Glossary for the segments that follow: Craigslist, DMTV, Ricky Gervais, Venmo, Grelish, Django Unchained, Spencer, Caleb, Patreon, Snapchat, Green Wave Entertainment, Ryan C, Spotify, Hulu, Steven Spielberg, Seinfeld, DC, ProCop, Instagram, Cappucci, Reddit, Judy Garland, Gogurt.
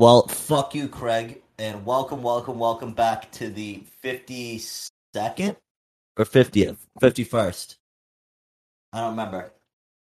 Well, fuck you, Craig, and welcome back to the 52nd or 50th, 51st. I don't remember.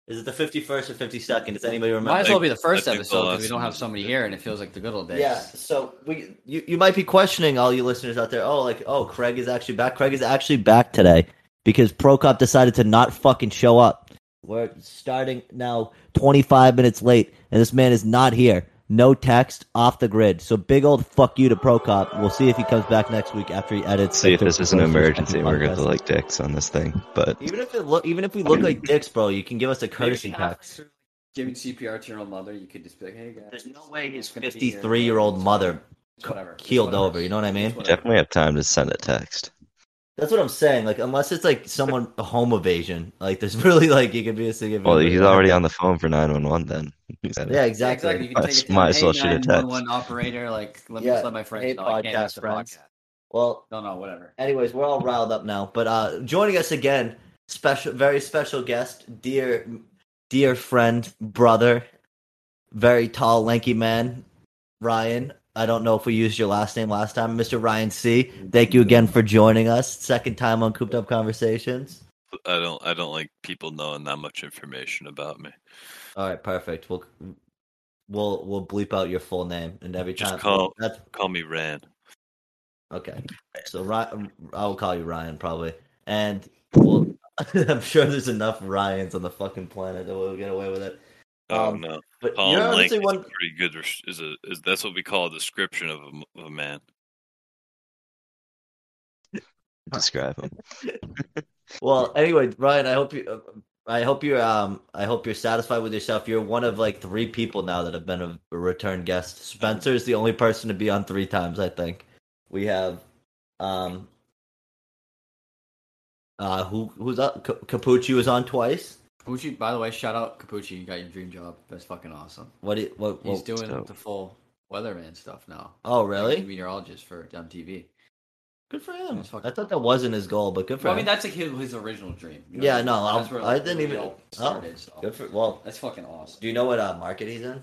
Is it the 51st or 52nd? Does anybody remember? Might as well be the first episode because we don't have so many here, and it feels like the good old days. Yeah. So you might be questioning, all you listeners out there. Oh, Craig is actually back. Craig is actually back today because ProCop decided to not fucking show up. We're starting now 25 minutes late, and this man is not here. No text, off the grid. So big old fuck you to ProCop. We'll see if he comes back next week after he edits. See, if this is an emergency, we're going to look like dicks on this thing. But even if we look like dicks, bro, you can give us a courtesy text. Giving CPR to your old mother, you could just be like, hey, guys. There's no way his 53-year-old mother keeled over, you know what I mean? Definitely have time to send a text. That's what I'm saying. Like, unless it's like someone, a home evasion. Like, there's really like you could be a significant. Well, he's already on the phone for 911. Then. Yeah, exactly. You can take it, might as well shoot a text. 911 operator. Like, let me let my friends know. I can't ask the podcast. Well, no, whatever. Anyways, we're all riled up now. But joining us again, very special guest, dear friend, brother, very tall, lanky man, Ryan. I don't know if we used your last name last time. Mr. Ryan C, thank you again for joining us. Second time on Cooped Up Conversations. I don't like people knowing that much information about me. All right, perfect. We'll bleep out your full name and every time. Just call me Ryan. Okay. So I'll call you Ryan probably. And I'm sure there's enough Ryans on the fucking planet that we'll get away with it. Oh no! But Paul, you're honestly one is pretty good. That's what we call a description of a man. Describe him. Well, anyway, Ryan, I hope you're satisfied with yourself. You're one of like three people now that have been a return guest. Spencer is the only person to be on three times. I think we have. Who's up? Cappucci was on twice. Cappucci, by the way, shout out Cappucci. You got your dream job. That's fucking awesome. He's doing the full weatherman stuff now. Oh, really? He's a meteorologist for DMTV. Good for him. I thought that wasn't his goal, but good for him. I mean, that's like his original dream. You know? Yeah, no, that's where, like, I didn't even. Started, so. Good for. Well, that's fucking awesome. Do you know what market he's in?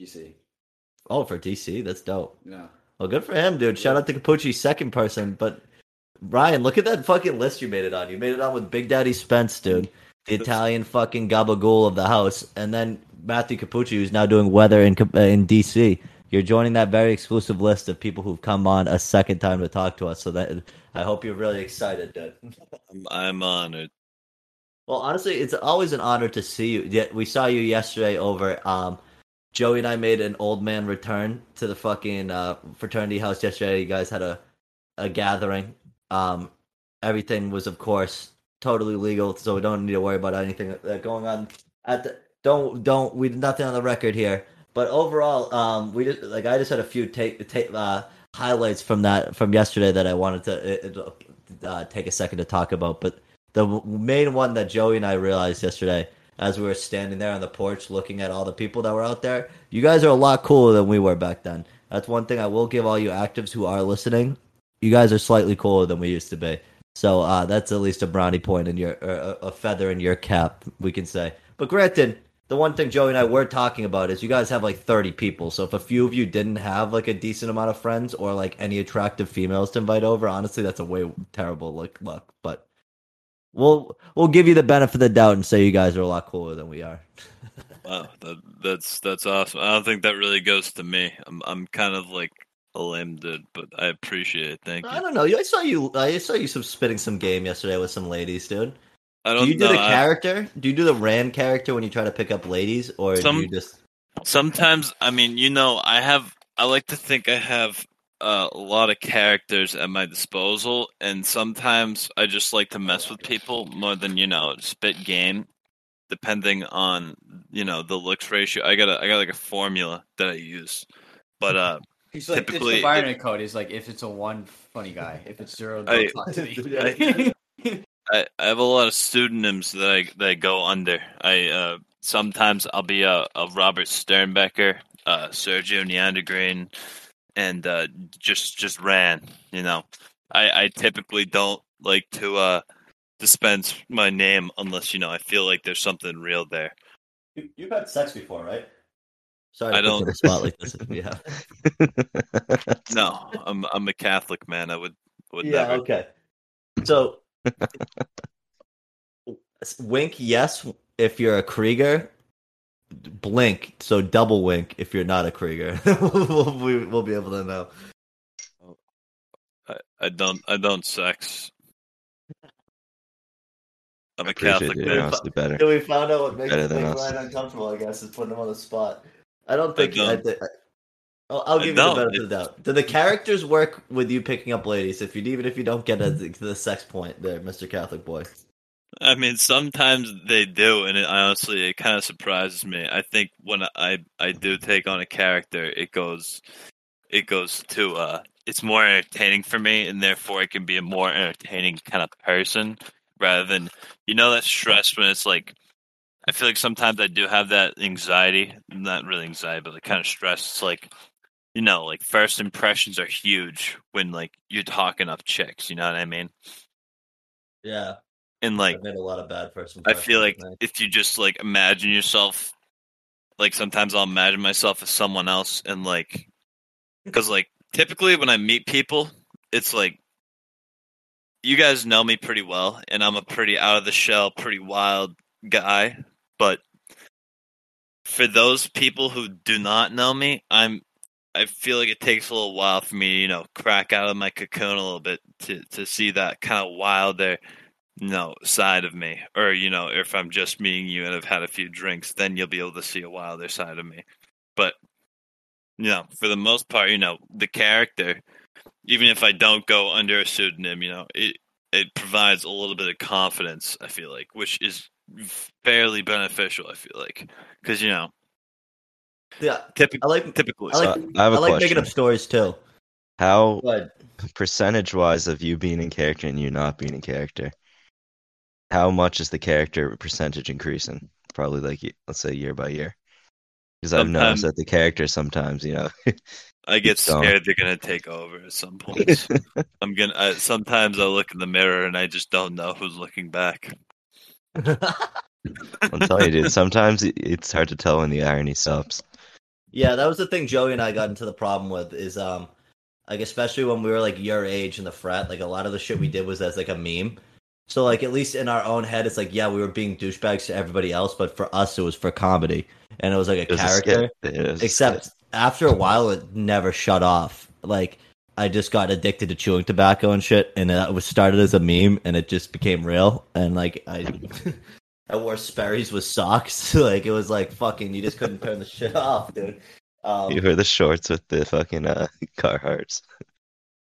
DC. Oh, for DC, that's dope. Yeah. Well, good for him, dude. Yeah. Shout out to Cappucci, second person. But Ryan, look at that fucking list you made it on. You made it on with Big Daddy Spence, dude. The Italian fucking gabagool of the house, and then Matthew Cappucci, who's now doing weather in DC. You're joining that very exclusive list of people who've come on a second time to talk to us. So that I hope you're really excited, dude. I'm honored. Well, honestly, it's always an honor to see you. We saw you yesterday over. Joey and I made an old man return to the fucking fraternity house yesterday. You guys had a gathering. Everything was, of course, totally legal, so we don't need to worry about anything going on at the we did nothing on the record here, but overall we just I just had a few highlights from yesterday that I wanted to take a second to talk about. But the main one that Joey and I realized yesterday as we were standing there on the porch looking at all the people that were out there, you guys are a lot cooler than we were back then. That's one thing I will give all you actives who are listening. You guys are slightly cooler than we used to be. So that's at least a brownie point in your, a feather in your cap, we can say. But granted, the one thing Joey and I were talking about is you guys have like 30 people. So if a few of you didn't have like a decent amount of friends or like any attractive females to invite over, honestly, that's a way terrible luck. But we'll give you the benefit of the doubt and say you guys are a lot cooler than we are. Wow, that's awesome. I don't think that really goes to me. I'm kind of like. But I appreciate it. Thank you. I don't know. I saw you spitting some game yesterday with some ladies, dude. I don't know. Do you do the character? Do you do the Rand character when you try to pick up ladies, or do you just? Sometimes, I mean, you know, I like to think I have a lot of characters at my disposal, and sometimes I just like to mess with people more than, you know, spit game. Depending on, you know, the looks ratio, I got like a formula that I use, but He's like, typically, it's the environment code. He's like, if it's a one, funny guy. If it's zero, don't talk to me. I have a lot of pseudonyms that I go under. I sometimes I'll be a Robert Sternbecker, Sergio Neandergreen, and just ran. You know, I typically don't like to dispense my name unless, you know, I feel like there's something real there. You've had sex before, right? Sorry, I don't. Spot like this. Yeah. No, I'm a Catholic man. I would. Yeah. Never. Okay. So, wink yes if you're a Krieger. Blink, so double wink if you're not a Krieger. we'll be able to know. I don't sex. I'm a Catholic man. We found out what makes Ryan uncomfortable, I guess, is putting him on the spot. I don't think... I'll give you the benefit of the doubt. Do the characters work with you picking up ladies, even if you don't get to the sex point there, Mr. Catholic boy? I mean, sometimes they do, and it honestly kind of surprises me. I think when I do take on a character, it goes to... it's more entertaining for me, and therefore I can be a more entertaining kind of person, rather than, you know, that stress when it's like... I feel like sometimes I do have that anxiety. Not really anxiety, but the kind of stress. It's like, you know, like first impressions are huge when like you're talking up chicks. You know what I mean? Yeah. And like, I've made a lot of bad first impressions. I feel like if you just like imagine yourself, like sometimes I'll imagine myself as someone else, and like, because like typically when I meet people, it's like, you guys know me pretty well, and I'm a pretty out of the shell, pretty wild guy. But for those people who do not know me, I feel like it takes a little while for me to, you know, crack out of my cocoon a little bit to see that kind of wilder, you know, side of me. Or, you know, if I'm just meeting you and I've had a few drinks, then you'll be able to see a wilder side of me. But, you know, for the most part, you know, the character, even if I don't go under a pseudonym, you know, it provides a little bit of confidence, I feel like, which is fairly beneficial, I feel like, because, you know, yeah, I like making up stories too. How percentage wise of you being in character and you not being in character, how much is the character percentage increasing? Probably like, let's say year by year, because I've noticed that the character sometimes, you know, I get scared they're gonna take over at some point. Sometimes I look in the mirror and I just don't know who's looking back. I'll tell you, dude, sometimes it's hard to tell when the irony stops. Yeah, that was the thing Joey and I got into the problem with, is like, especially when we were like your age in the frat, like a lot of the shit we did was as like a meme. So like, at least in our own head, it's like, yeah, we were being douchebags to everybody else, but for us it was for comedy, and it was like a character, except after a while it never shut off. Like, I just got addicted to chewing tobacco and shit, and it was started as a meme, and it just became real. And like, I wore Sperry's with socks. Like, it was like fucking, you just couldn't turn the shit off, dude. You wear the shorts with the fucking Carhartts.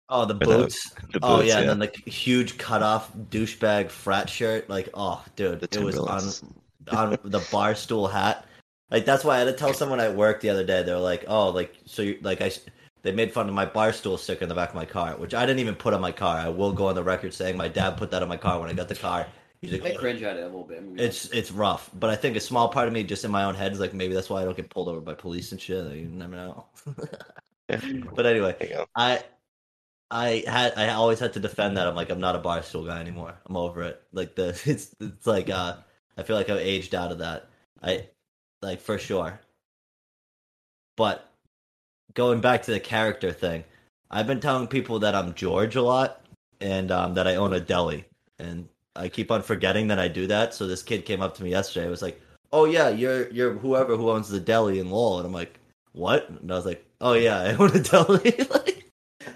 Oh, the boots. The boots. Oh yeah, and then the huge cutoff douchebag frat shirt. Like, oh, dude, it was on the bar stool hat. Like, that's why I had to tell someone at work the other day. They were like, oh, like, so you like I. They made fun of my bar stool sticker in the back of my car, which I didn't even put on my car. I will go on the record saying my dad put that on my car when I got the car. He's like, I cringe at it a little bit. It's rough, but I think a small part of me, just in my own head, is like, maybe that's why I don't get pulled over by police and shit. Like, you never know. But anyway, I always had to defend that. I'm like, I'm not a bar stool guy anymore. I'm over it. Like, it's like I feel like I've aged out of that. I like, for sure, but. Going back to the character thing, I've been telling people that I'm George a lot, and that I own a deli, and I keep on forgetting that I do that. So this kid came up to me yesterday. I was like, "Oh yeah, you're whoever who owns the deli in Lowell," and I'm like, "What?" And I was like, "Oh yeah, I own a deli." like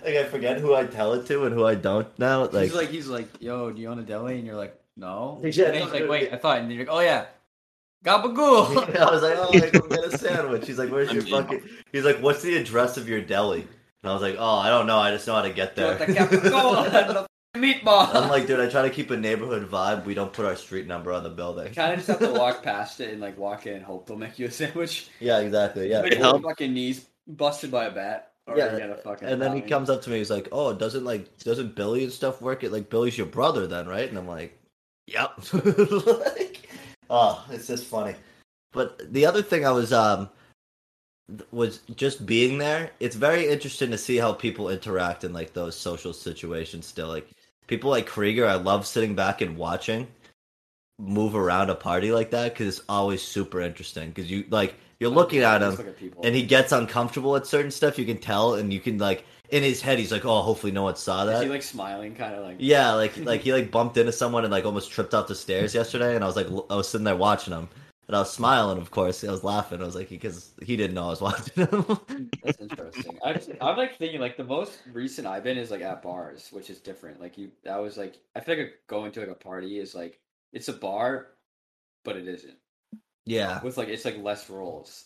I forget who I tell it to and who I don't now. Like he's like, "Yo, do you own a deli?" And you're like, "No." Yeah, and he's like, "Wait, I thought," and you're like, "Oh yeah." Gabagool. I was like, "Oh, like, go get a sandwich." He's like, "Where's your fucking?" He's like, "What's the address of your deli?" And I was like, "Oh, I don't know. I just know how to get there." The meatball. I'm like, dude, I try to keep a neighborhood vibe. We don't put our street number on the building. You kind of just have to walk past it and like walk in and hope they'll make you a sandwich. Yeah, exactly. Yeah, like, your fucking knees busted by a bat. Yeah, and then he comes up to me. He's like, "Oh, doesn't Billy and stuff work at like Billy's your brother then, right?" And I'm like, "Yep." Oh, it's just funny. But the other thing I was was just being there. It's very interesting to see how people interact in like those social situations still. Like people like Krieger, I love sitting back and watching move around a party like that because it's always super interesting. Because you like you're looking at him and he gets uncomfortable at certain stuff. You can tell, and you can like in his head he's like, oh, hopefully no one saw that. Is he like smiling, kind of like yeah, like he like bumped into someone and like almost tripped off the stairs yesterday. And I was like, I was sitting there watching him. And I was smiling, of course. I was laughing. I was like, because he didn't know I was watching him. That's interesting. I'm like thinking, like the most recent I've been is like at bars, which is different. Like you, that was like I feel like going to like a party is like it's a bar, but it isn't. Yeah, with like it's like less rules,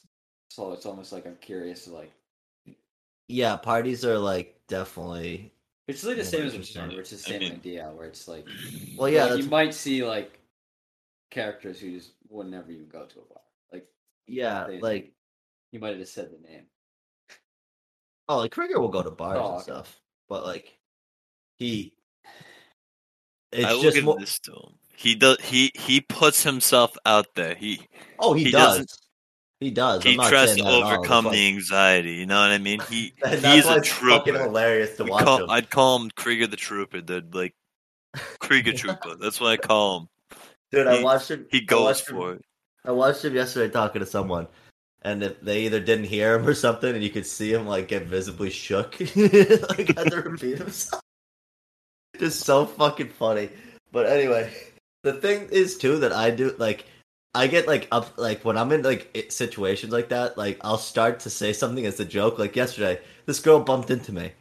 so it's almost like I'm curious to like. Yeah, parties are like definitely. It's like the same as a bar, which is the same idea where it's like. Well, yeah, like, you might see like characters who just would never even go to a bar. Like, yeah, like you might have just said the name. Oh, like Krieger will go to bars and stuff, but like he, it's I just look at this to him. He does. He puts himself out there. He does. He tries to overcome the anxiety. You know what I mean? He's a trooper. Fucking hilarious to watch him. I'd call him Krieger the Trooper. The like Krieger Trooper. That's what I call him. Dude, I watched him. He goes for it. I watched him yesterday talking to someone, and they either didn't hear him or something, and you could see him like get visibly shook. Like had to repeat himself. Just so fucking funny. But anyway, the thing is too that I do like I get like up like when I'm in like situations like that, like I'll start to say something as a joke. Like yesterday, this girl bumped into me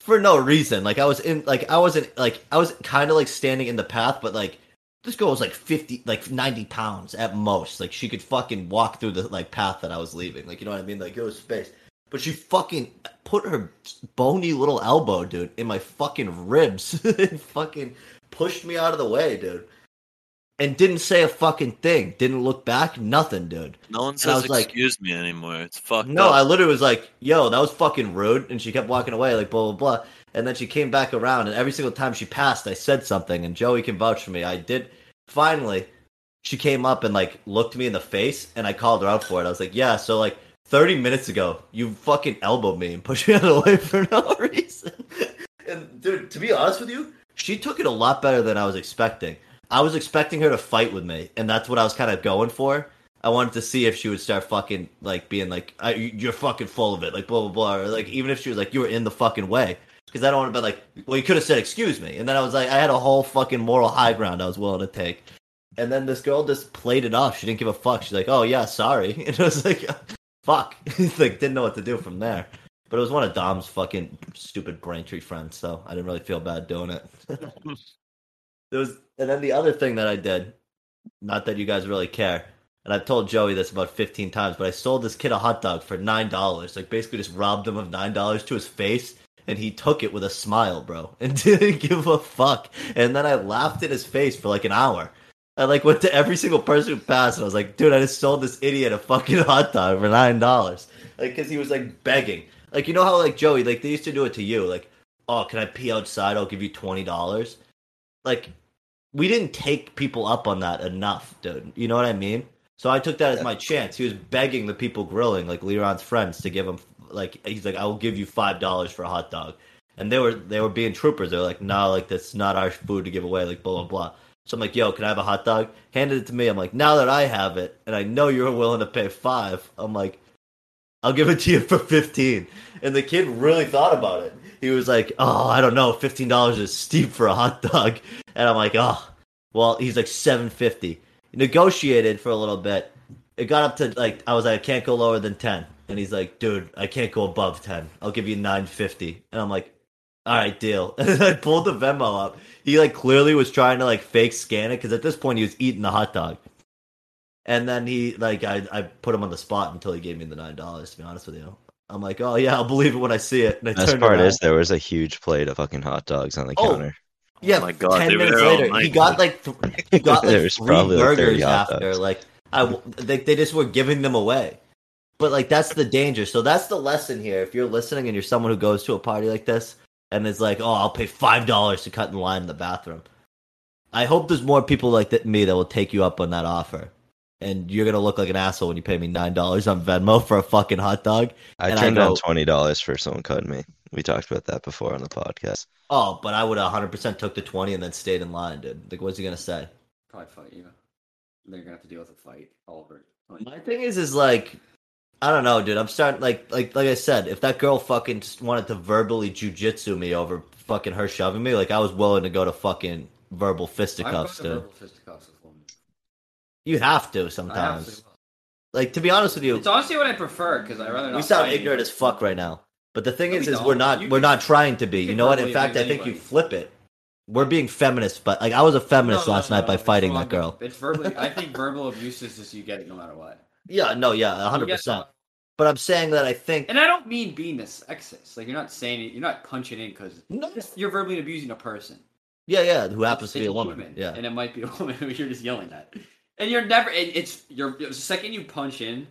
for no reason. Like I was in like I wasn't like I was kind of like standing in the path, but like. This girl was like 50, like 90 pounds at most. Like she could fucking walk through the like path that I was leaving. Like, you know what I mean? Like it was space. But she fucking put her bony little elbow, dude, in my fucking ribs. And fucking pushed me out of the way, dude. And didn't say a fucking thing. Didn't look back. Nothing, dude. No one says excuse me anymore. It's fucked up. No, I literally was like, yo, that was fucking rude. And she kept walking away like blah, blah, blah. And then she came back around, and every single time she passed, I said something, and Joey can vouch for me. I did. Finally, she came up and, like, looked me in the face, and I called her out for it. I was like, yeah, so, like, 30 minutes ago, you fucking elbowed me and pushed me out of the way for no reason. And, dude, to be honest with you, she took it a lot better than I was expecting. I was expecting her to fight with me, and that's what I was kind of going for. I wanted to see if she would start fucking, like, being like, you're fucking full of it, like, blah, blah, blah. Or, like, even if she was like, you were in the fucking way. Because I don't want to be like, well, you could have said, excuse me. And then I was like, I had a whole fucking moral high ground I was willing to take. And then this girl just played it off. She didn't give a fuck. She's like, oh, yeah, sorry. And I was like, fuck. Like, didn't know what to do from there. But it was one of Dom's fucking stupid Braintree friends, so I didn't really feel bad doing it. And then the other thing that I did, not that you guys really care, and I've told Joey this about 15 times, but I sold this kid a hot dog for $9. Like, basically just robbed him of $9 to his face. And he took it with a smile, bro, and didn't give a fuck. And then I laughed in his face for like an hour. I like went to every single person who passed, and I was like, dude, I just sold this idiot a fucking hot dog for $9. Like, because he was like begging. Like, you know how like Joey, like they used to do it to you. Like, oh, can I pee outside? I'll give you $20. Like, we didn't take people up on that enough, dude. You know what I mean? So I took that as my chance. He was begging the people grilling, like Leron's friends, to give him. Like he's like, I will give you $5 for a hot dog, and they were being troopers. They're like, nah, like that's not our food to give away. Like blah blah blah. So I'm like, yo, can I have a hot dog? Handed it to me. I'm like, now that I have it, and I know you're willing to pay $5, I'm like, I'll give it to you for $15. And the kid really thought about it. He was like, oh, I don't know, $15 is steep for a hot dog. And I'm like, oh, well, he's like $7.50. Negotiated for a little bit. It got up to like I was like, I can't go lower than $10. And he's like, dude, I can't go above 10. I'll give you $9.50. And I'm like, all right, deal. And then I pulled the Venmo up. He like clearly was trying to like fake scan it because at this point he was eating the hot dog. And then he like I put him on the spot until he gave me the $9. To be honest with you, I'm like, oh yeah, I'll believe it when I see it. And I best part is there was a huge plate of fucking hot dogs on the counter. Yeah, oh my God, 10 minutes later, he got like three burgers after. Like they just were giving them away. But, like, that's the danger. So that's the lesson here. If you're listening and you're someone who goes to a party like this and is like, oh, I'll pay $5 to cut in line in the bathroom. I hope there's more people like me that will take you up on that offer. and you're going to look like an asshole when you pay me $9 on Venmo for a fucking hot dog. I turned down $20 for someone cutting me. We talked about that before on the podcast. Oh, but I would 100% took the 20 and then stayed in line, dude. Like, what's he going to say? Probably fight you. They're going to have to deal with a fight all over. My thing is like, I don't know, dude. I'm starting, like I said, if that girl fucking just wanted to verbally jujitsu me over fucking her shoving me, like, I was willing to go to fucking verbal fisticuffs, dude. Verbal fisticuffs with women. You have to sometimes. Like, to be honest with you, it's honestly what I prefer because I rather not. We sound ignorant as fuck right now, but the thing is we're not trying to be. You know what? In fact, I think you flip it. We're being feminist, but like I was a feminist last night by fighting that girl. It's verbally. I think verbal abuse is just you get it no matter what. Yeah, no, yeah, 100%. But I'm saying that I think, and I don't mean being a sexist. Like, you're not saying it, you're not punching in because you're verbally abusing a person. Yeah, yeah, who happens to be a woman. Yeah, and it might be a woman who you're just yelling at. And you're never. The second you punch in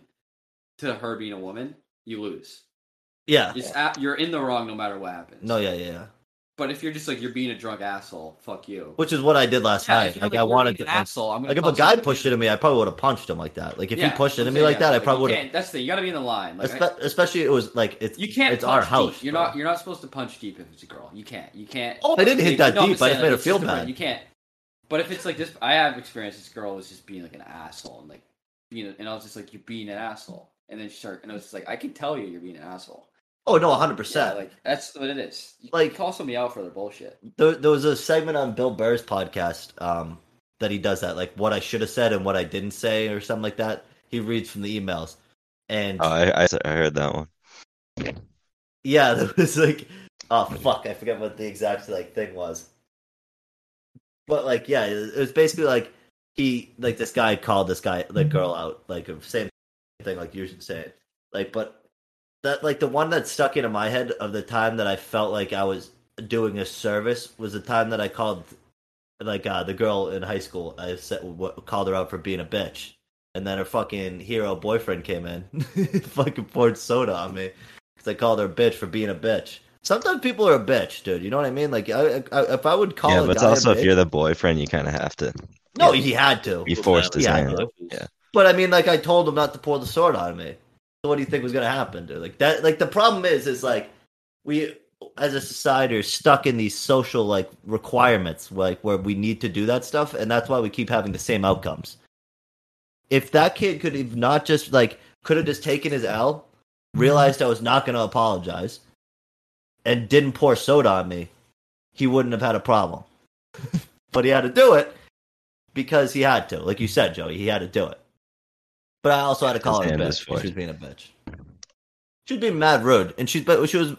to her being a woman, you lose. Yeah, you're in the wrong no matter what happens. No, yeah. But if you're just like, you're being a drunk asshole, fuck you. Which is what I did last night. Like, I wanted to. Asshole, like, if a guy pushed into me, I probably would have punched him like that. Like, if he pushed into me like that, I probably would have. That's the thing. You got to be in the line. Like, especially it was like, it's our house. Deep. You're not supposed to punch deep if it's a girl. You can't. Oh, I didn't hit that deep. I just made her feel bad. You can't. But if it's like this, I have experienced this girl was just being like an asshole, and like, you know, and I was just like, you're being an asshole, and then she started, and I was just like, I can tell you're being an asshole. Oh, no, 100%. Yeah, like, that's what it is. You like, call somebody out for their bullshit. There was a segment on Bill Burr's podcast that he does that, like, what I should have said and what I didn't say or something like that. He reads from the emails. And I heard that one. Yeah, there was like, oh, fuck, I forget what the exact, like, thing was. But, like, yeah, it was basically, like, this guy called this guy, the girl out, like, same thing, like, you should say it. Like, but that, like, the one that stuck into my head of the time that I felt like I was doing a service was the time that I called, like, the girl in high school. I called her out for being a bitch. And then her fucking hero boyfriend came in. Fucking poured soda on me. Because I called her a bitch for being a bitch. Sometimes people are a bitch, dude. You know what I mean? Like, I if I would call a guy a bitch. Yeah, but also if you're the boyfriend, you kind of have to. No, he had to. He forced his hand. Yeah. But, I mean, like, I told him not to pour the soda on me. What do you think was going to happen, dude? Like that, like the problem is like we as a society are stuck in these social like requirements, like where we need to do that stuff, and that's why we keep having the same outcomes. If that kid could have not just like could have just taken his L, realized I was not going to apologize, and didn't pour soda on me, he wouldn't have had a problem. But he had to do it because he had to, like you said, Joey. He had to do it. But I also had to call her a bitch. She was being a bitch. She was being mad rude, and she was.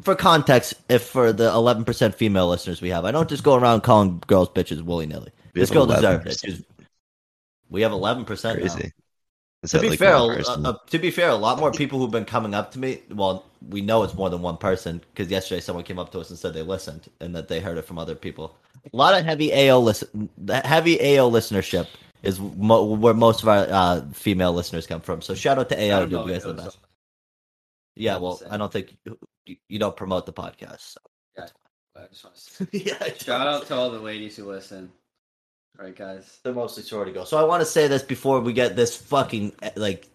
For context, if for the 11% female listeners we have, I don't just go around calling girls bitches willy nilly. This girl 11%. Deserved it. We have 11% now. To be fair, a lot more people who've been coming up to me. Well, we know it's more than one person because yesterday someone came up to us and said they listened and that they heard it from other people. A lot of heavy AO listenership. Is where most of our female listeners come from. So shout out to AO, dude. You guys are the best. Yeah, well, I don't think you don't promote the podcast. So. Yeah, I just want to say. Shout out to all the ladies who listen. All right, guys. They're mostly sorority girls. So I want to say this before we get this fucking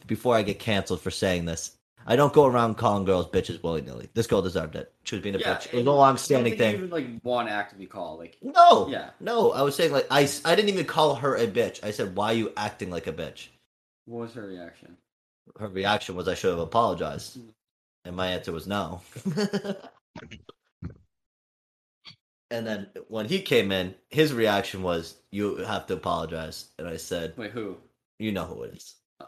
before I get canceled for saying this. I don't go around calling girls bitches willy nilly. This girl deserved it. She was being a bitch. It was a long-standing thing. You didn't even want to actively call. Like, no. Yeah. No, I was saying like I didn't even call her a bitch. I said, "Why are you acting like a bitch?" What was her reaction? Her reaction was, "I should have apologized," and my answer was no. And then when he came in, his reaction was, "You have to apologize," and I said, "Wait, who? You know who it is." Oh.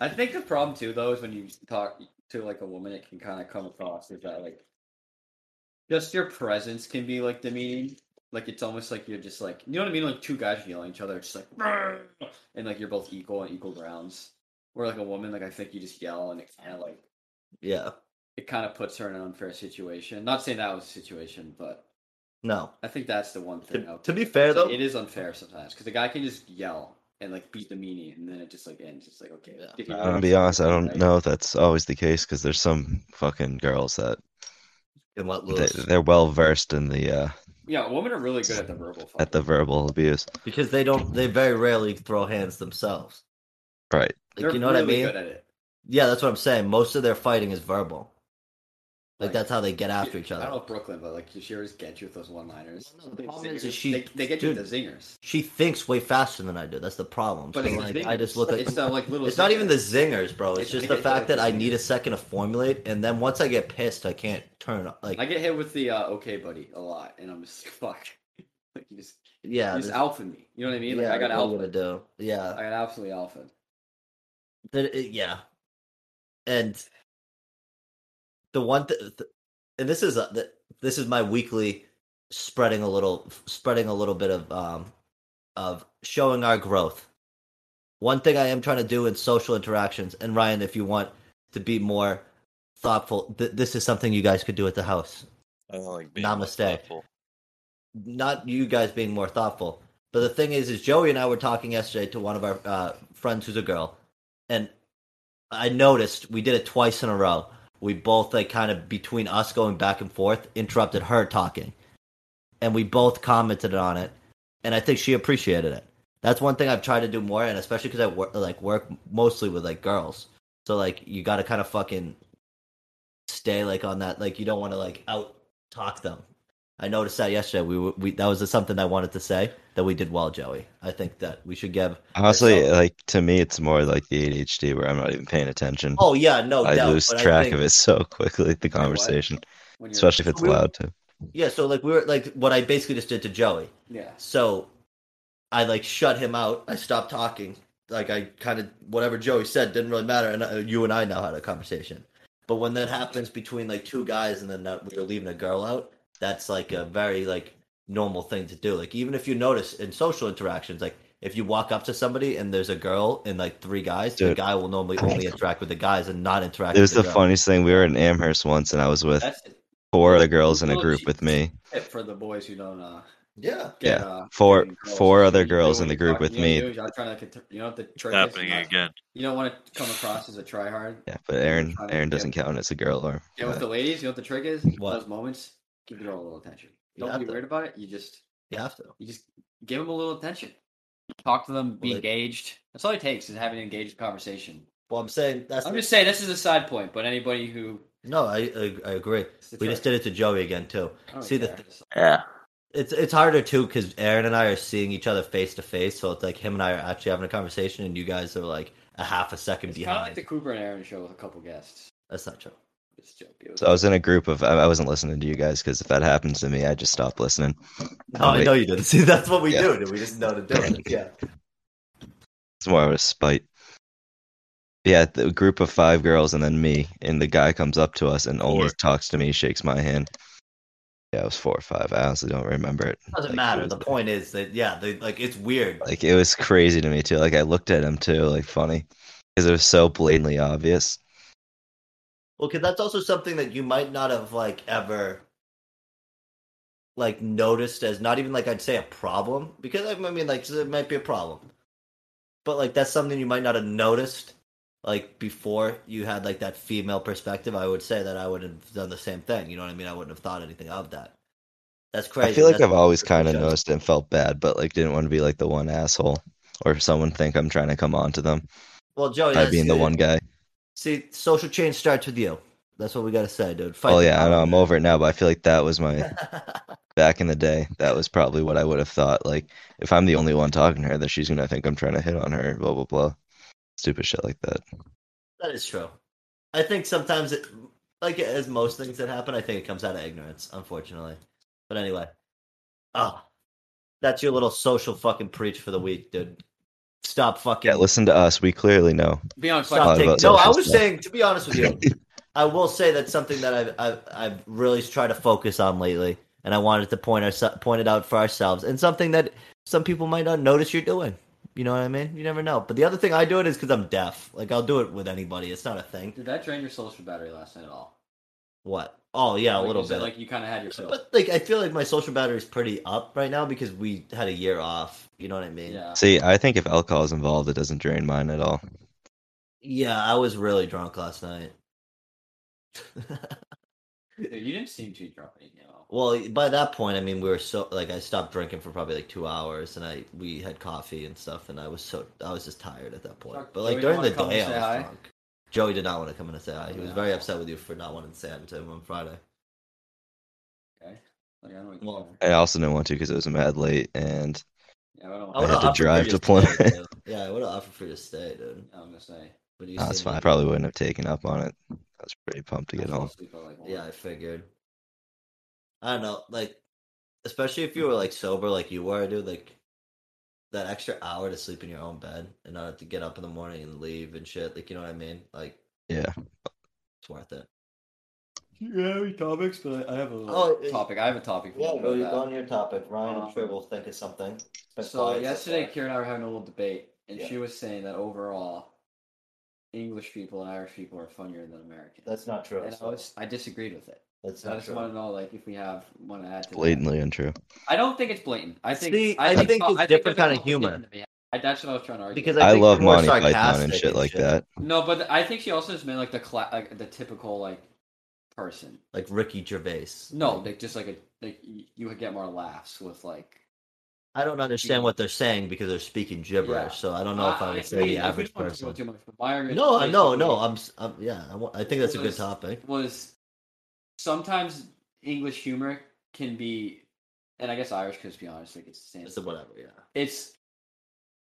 I think the problem too, though, is when you talk to like a woman, it can kind of come across as that like just your presence can be like demeaning. Like it's almost like you're just like, you know what I mean? Like two guys yelling at each other, just like, and like you're both equal on equal grounds. Where like a woman, like I think you just yell, and it kind of like, yeah, it kind of puts her in an unfair situation. Not saying that was a situation, but no, I think that's the one thing. To be fair, though, it is unfair sometimes because the guy can just yell. And like beat the meaning, and then it just like ends. It's like okay. Yeah. I'll be honest. I don't know if that's always the case because there's some fucking girls that they're well versed in the Yeah, women are really good at the verbal fight. At the verbal abuse. Because they very rarely throw hands themselves. Right. Like, they're, you know, really what I mean? Good at it. Yeah, that's what I'm saying. Most of their fighting is verbal. Like that's how they get after each other. I don't know Brooklyn, but like she always gets you with those one-liners. No, the problem is they get you with the zingers. She thinks way faster than I do. That's the problem. But so, like, I just look at it's like little. It's zingers. Not even the zingers, bro. It's just the fact that I need a second to formulate, and then once I get pissed, I can't turn up. Like I get hit with the "okay, buddy" a lot, and I'm just fuck. Like you just you just alpha me. You know what I mean? Like I got alpha. Do. Yeah, I got absolutely alpha. Yeah, and. The one and this is my weekly spreading a little bit of showing our growth. One thing I am trying to do in social interactions, and Ryan, if you want to be more thoughtful, this is something you guys could do at the house. I don't like being Namaste. Not you guys being more thoughtful, but the thing is Joey and I were talking yesterday to one of our friends who's a girl, and I noticed we did it twice in a row. We both, like, kind of between us going back and forth, interrupted her talking. And we both commented on it. And I think she appreciated it. That's one thing I've tried to do more, and especially because I work mostly with, like, girls. So, like, you got to kind of fucking stay, like, on that. Like, you don't want to, like, out-talk them. I noticed that yesterday. That was something I wanted to say that we did well, Joey. I think that we should give... Honestly, like, to me, it's more like the ADHD where I'm not even paying attention. Oh, yeah, no doubt. I lose track of it so quickly, the conversation, especially if it's loud, too. Yeah, so, like, we were, like, what I basically just did to Joey. Yeah. So, I, like, shut him out. I stopped talking. Like, I kind of, whatever Joey said didn't really matter, and you and I now had a conversation. But when that happens between, like, two guys and then we were leaving a girl out, that's, like, a very, like... normal thing to do. Like, even if you notice in social interactions, like if you walk up to somebody and there's a girl and like three guys, dude, the guy will normally only interact with the guys and not interact. It was the funniest thing. We were in Amherst once, and I was with four of the girls in a group with me. For the boys who don't, four other girls in the group with me. You don't want to come across as a tryhard. Yeah, but Aaron doesn't count as a girl. Or yeah, with the ladies, you know what the trick is. What? Those moments, give it all a little attention. Don't be weird about it. You just give them a little attention. Talk to them. Be engaged. That's all it takes is having an engaged conversation. Well, I'm saying just saying this is a side point, but anybody who I agree. We just did it to Joey again too. See it's harder too because Aaron and I are seeing each other face to face, so it's like him and I are actually having a conversation, and you guys are like a half a second behind. It's kind of like the Cooper and Aaron show with a couple guests. That's not true. So I was in a group of. I wasn't listening to you guys because if that happens to me, I just stop listening. No, I know you didn't. See, that's what we do. We just know to do it. Yeah, it's more of a spite. Yeah, the group of five girls and then me, and the guy comes up to us and only talks to me, shakes my hand. Yeah, it was 4 or 5. I honestly don't remember it. Doesn't matter. The point is that it's weird. Like it was crazy to me too. Like I looked at him too, like funny because it was so blatantly obvious. Well, because that's also something that you might not have, like, ever, like, noticed as not even, like, I'd say a problem. Because, I mean, like, it might be a problem. But, like, that's something you might not have noticed, like, before you had, like, that female perspective. I would say that I would have done the same thing. You know what I mean? I wouldn't have thought anything of that. That's crazy. I feel like I've always kind of noticed and felt bad, but, like, didn't want to be, like, the one asshole. Or someone think I'm trying to come on to them. Well, Joey, by being the one guy. See, social change starts with you. That's what we gotta say, dude. Fight. Oh yeah, I know. I'm over it now, but I feel like that was my back in the day. That was probably what I would have thought. Like, if I'm the only one talking to her, that she's gonna think I'm trying to hit on her. Blah blah blah. Stupid shit like that. That is true. I think sometimes, like as most things that happen, I think it comes out of ignorance, unfortunately. But anyway, that's your little social fucking preach for the week, dude. Stop fucking. Yeah, listen to us. We clearly know. Be honest. I was saying, to be honest with you, I will say that's something that I've really tried to focus on lately, and I wanted to point it out for ourselves, and something that some people might not notice you're doing. You know what I mean? You never know. But the other thing I do it is because I'm deaf. Like I'll do it with anybody. It's not a thing. Did that drain your social battery last night at all? What? Oh yeah, like a little bit. Like you kind of had yourself. But like I feel like my social battery is pretty up right now because we had a year off. You know what I mean? Yeah. See, I think if alcohol is involved, it doesn't drain mine at all. Yeah, I was really drunk last night. You didn't seem too drunk anymore. Well, by that point, I mean, we were so, like, I stopped drinking for probably like 2 hours, and we had coffee and stuff, and I was just tired at that point. But like during the day, I was drunk. Joey did not want to come in and say hi. He was very upset with you for not wanting to say hi to him on Friday. Okay. Like, I also didn't want to because it was mad late, and I had to drive to Plymouth. Yeah, I would have offered for you to stay, dude. I'm going to say. That's fine. I probably wouldn't have taken up on it. I was pretty pumped to get home. Yeah, I figured. I don't know, like, especially if you were, like, sober like you were, dude, like, that extra hour to sleep in your own bed and not have to get up in the morning and leave and shit, like, you know what I mean? Like, yeah. It's worth it. Do you have any topics? But I have a topic. I have a topic. Yeah, go on your topic. Ryan, I'm sure will think of something. So yesterday, Kira and I were having a little debate, and she was saying that overall, English people and Irish people are funnier than Americans. That's not true. And I disagreed with it. That's not true. I just want to know, like, if we want to add to that. Blatantly untrue. I don't think it's blatant. I think it's different kind of humor. That's what I was trying to argue. Because I love Monty Python and shit like that. No, but I think she also just meant like the typical like person, like Ricky Gervais. No, like just like you would get more laughs with like. I don't understand what they're saying because they're speaking gibberish, so I don't know if I would say the average person. Too much. No. I think that's a good topic. Was sometimes English humor can be, and I guess Irish could be honest, like it's the same. It's the whatever, yeah.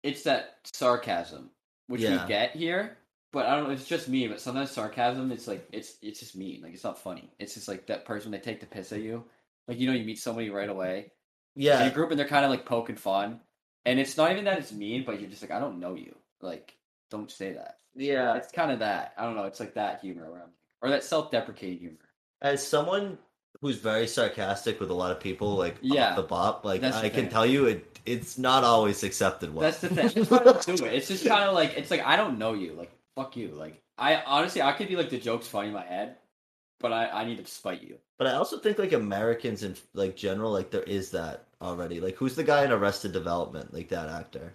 It's that sarcasm which we get here, but I don't know. It's just me, but sometimes sarcasm, it's like it's just mean, like it's not funny. It's just like that person they take the piss at you, like you meet somebody right away. Yeah, in a group, and they're kind of like poking fun, and it's not even that it's mean, but you're just like, I don't know you. Like, don't say that. Yeah, it's kind of that. I don't know. It's like that humor, or that self-deprecating humor. As someone who's very sarcastic with a lot of people, like off the bop, like I can tell you, it's not always accepted. Well, that's the thing. It's just kind of like it's like I don't know you. Like fuck you. Like I honestly, I could be like the joke's funny in my head. But I need to spite you. But I also think, like, Americans in, like, general, like, there is that already. Like, who's the guy in Arrested Development? Like, that actor.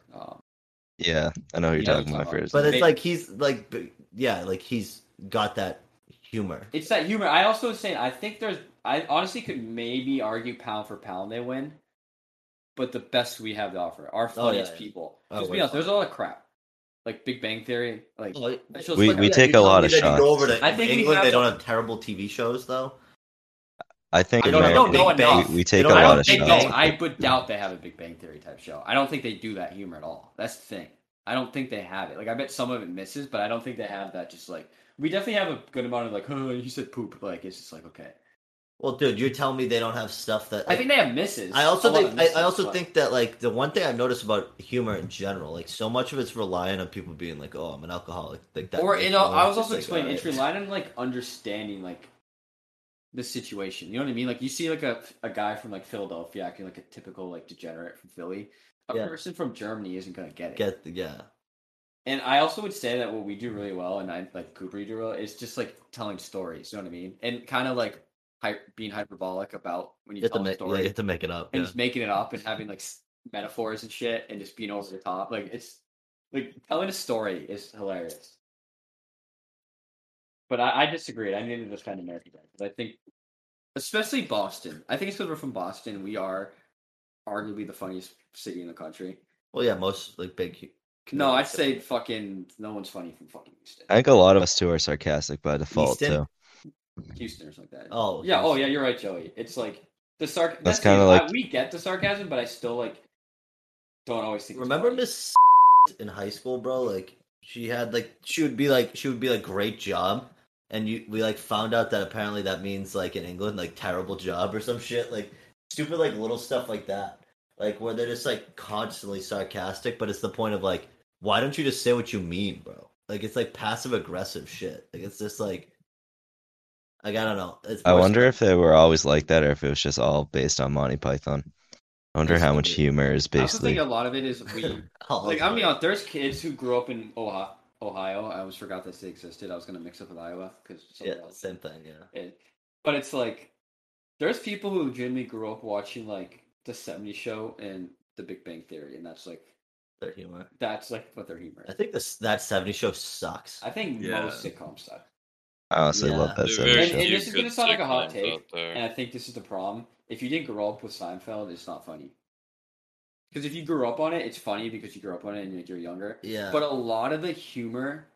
Yeah, I know who you're talking about. But it's like, he's, like, yeah, like, he's got that humor. It's that humor. I also was saying, I think there's, I honestly could maybe argue pound for pound they win. But the best we have to offer are funniest people. Just be honest, there's a lot of crap. Like Big Bang Theory, like we take a lot of shots. I think England they don't have terrible TV shows though. I think we take a lot of shots. I would doubt they have a Big Bang Theory type show. I don't think they do that humor at all. That's the thing. I don't think they have it. Like I bet some of it misses, but I don't think they have that. Just like we definitely have a good amount of like, oh, you said poop. Like it's just like okay. Well, dude, you're telling me they don't have stuff that... I think they have misses. I also think that, like, the one thing I've noticed about humor in general, like, so much of it's reliant on people being like, oh, I'm an alcoholic. Like that. Or, you know, I was also explaining, it's reliant on, like, understanding, like, the situation. You know what I mean? Like, you see, like, a guy from, like, Philadelphia acting like a typical, like, degenerate from Philly. A person from Germany isn't going to get it. And I also would say that what we do really well, and I, like, Cooper, you do well, is just, like, telling stories. You know what I mean? And kind of, like... being hyperbolic about when you tell a story. You have to make it up. And just making it up and having, like, metaphors and shit and just being over the top. Like, it's... Like, telling a story is hilarious. But I disagreed. I needed this kind of American guy. Because I think... Especially Boston. I think it's because we're from Boston. We are arguably the funniest city in the country. Well, yeah, most, like, big... No, I'd say fucking... No one's funny from fucking Houston. I think a lot of us, too, are sarcastic by default, too. Houston or something like that. Oh, yeah. Houston. Oh, yeah. You're right, Joey. It's like the sarcasm. That's kind of like we get the sarcasm, but I still like don't always think. Remember Miss in high school, bro? Like she had like she would be like great job, and we like found out that apparently that means like in England like terrible job or some shit like stupid like little stuff like that like where they're just like constantly sarcastic, but it's the point of like why don't you just say what you mean, bro? Like it's like passive aggressive shit. Like it's just like. Like, I don't know. I wonder if they were always like that or if it was just all based on Monty Python. I wonder how much humor is basically... I also think a lot of it is weird. Like, I'm being honest, there's kids who grew up in Ohio. I always forgot that they existed. I was going to mix up with Iowa. Same thing, yeah. But it's like, there's people who genuinely grew up watching, like, the 70s show and the Big Bang Theory, and that's, like... Their humor. That's, like, what their humor is. I think that 70s show sucks. I think most sitcoms suck. I honestly love that show. And this is going to sound like a hot take, and I think this is the problem. If you didn't grow up with Seinfeld, it's not funny. Because if you grew up on it, it's funny because you grew up on it and like, you're younger. Yeah. But a lot of the humor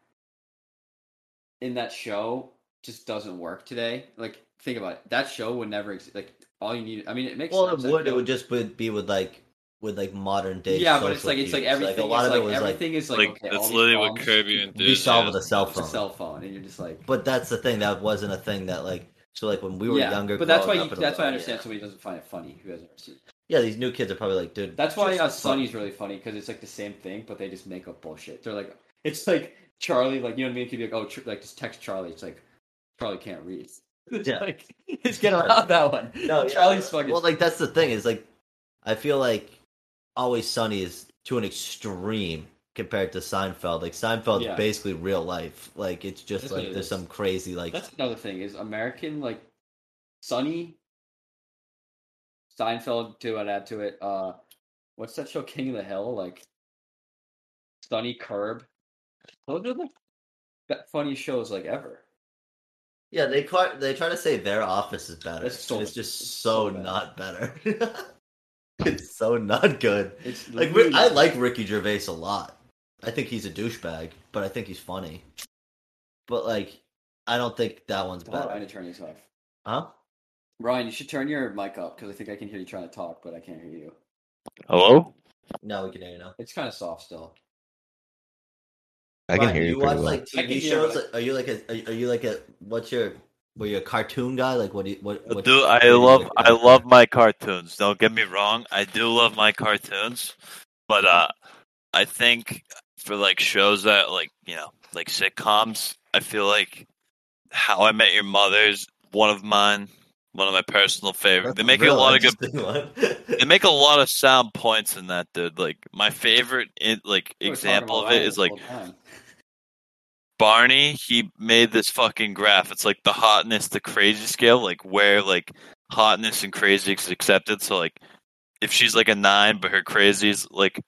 in that show just doesn't work today. Like, think about it. That show would never exist. Like, all you need... I mean, it makes sense. Well, it would. It would just be with modern day. Yeah, but it's like everything. Like, a lot of it was okay, that's literally what Kirby and did. We solve with a cell phone. It's a cell phone, and you're just like. But that's the thing. That wasn't a thing that So when we were younger. But that's why I understand somebody doesn't find it funny who hasn't ever seen it. Yeah, these new kids are probably like, dude. That's why Sunny's really funny because it's like the same thing, but they just make up bullshit. They're like, it's like Charlie, like you know what I mean? It could be like, oh, just text Charlie. It's like Charlie can't read. It's like it's gonna allow that one. No, Charlie's fucking. Well, like that's the thing is like, I feel like. Always Sunny is to an extreme compared to Seinfeld. Like Seinfeld's basically real life. Like it's just that's like there's some crazy like. That's another thing is American like Sunny, Seinfeld to add to it. What's that show King of the Hill like? Sunny Curb. Those are like that funny shows like ever. Yeah, they try to say their office is better. It's so not better. It's so not good. It's like I like Ricky Gervais a lot. I think he's a douchebag, but I think he's funny. But like, I don't think that one's better. Ryan, turn this off. Huh? Ryan, you should turn your mic up because I think I can hear you trying to talk, but I can't hear you. Hello? No, we can hear you now. It's kind of soft still. I can hear you. You watch like TV shows? Were you a cartoon guy? Like, what? Dude, I love my cartoons. Don't get me wrong. I do love my cartoons, but I think for like shows that like you know like sitcoms, I feel like How I Met Your Mother's one of my personal favorites. They make they make a lot of sound points in that, dude. Like my favorite example of it is like. Barney, he made this fucking graph. It's like the hotness to crazy scale, like where like hotness and crazy is accepted. So like if she's like a 9 but her crazy's like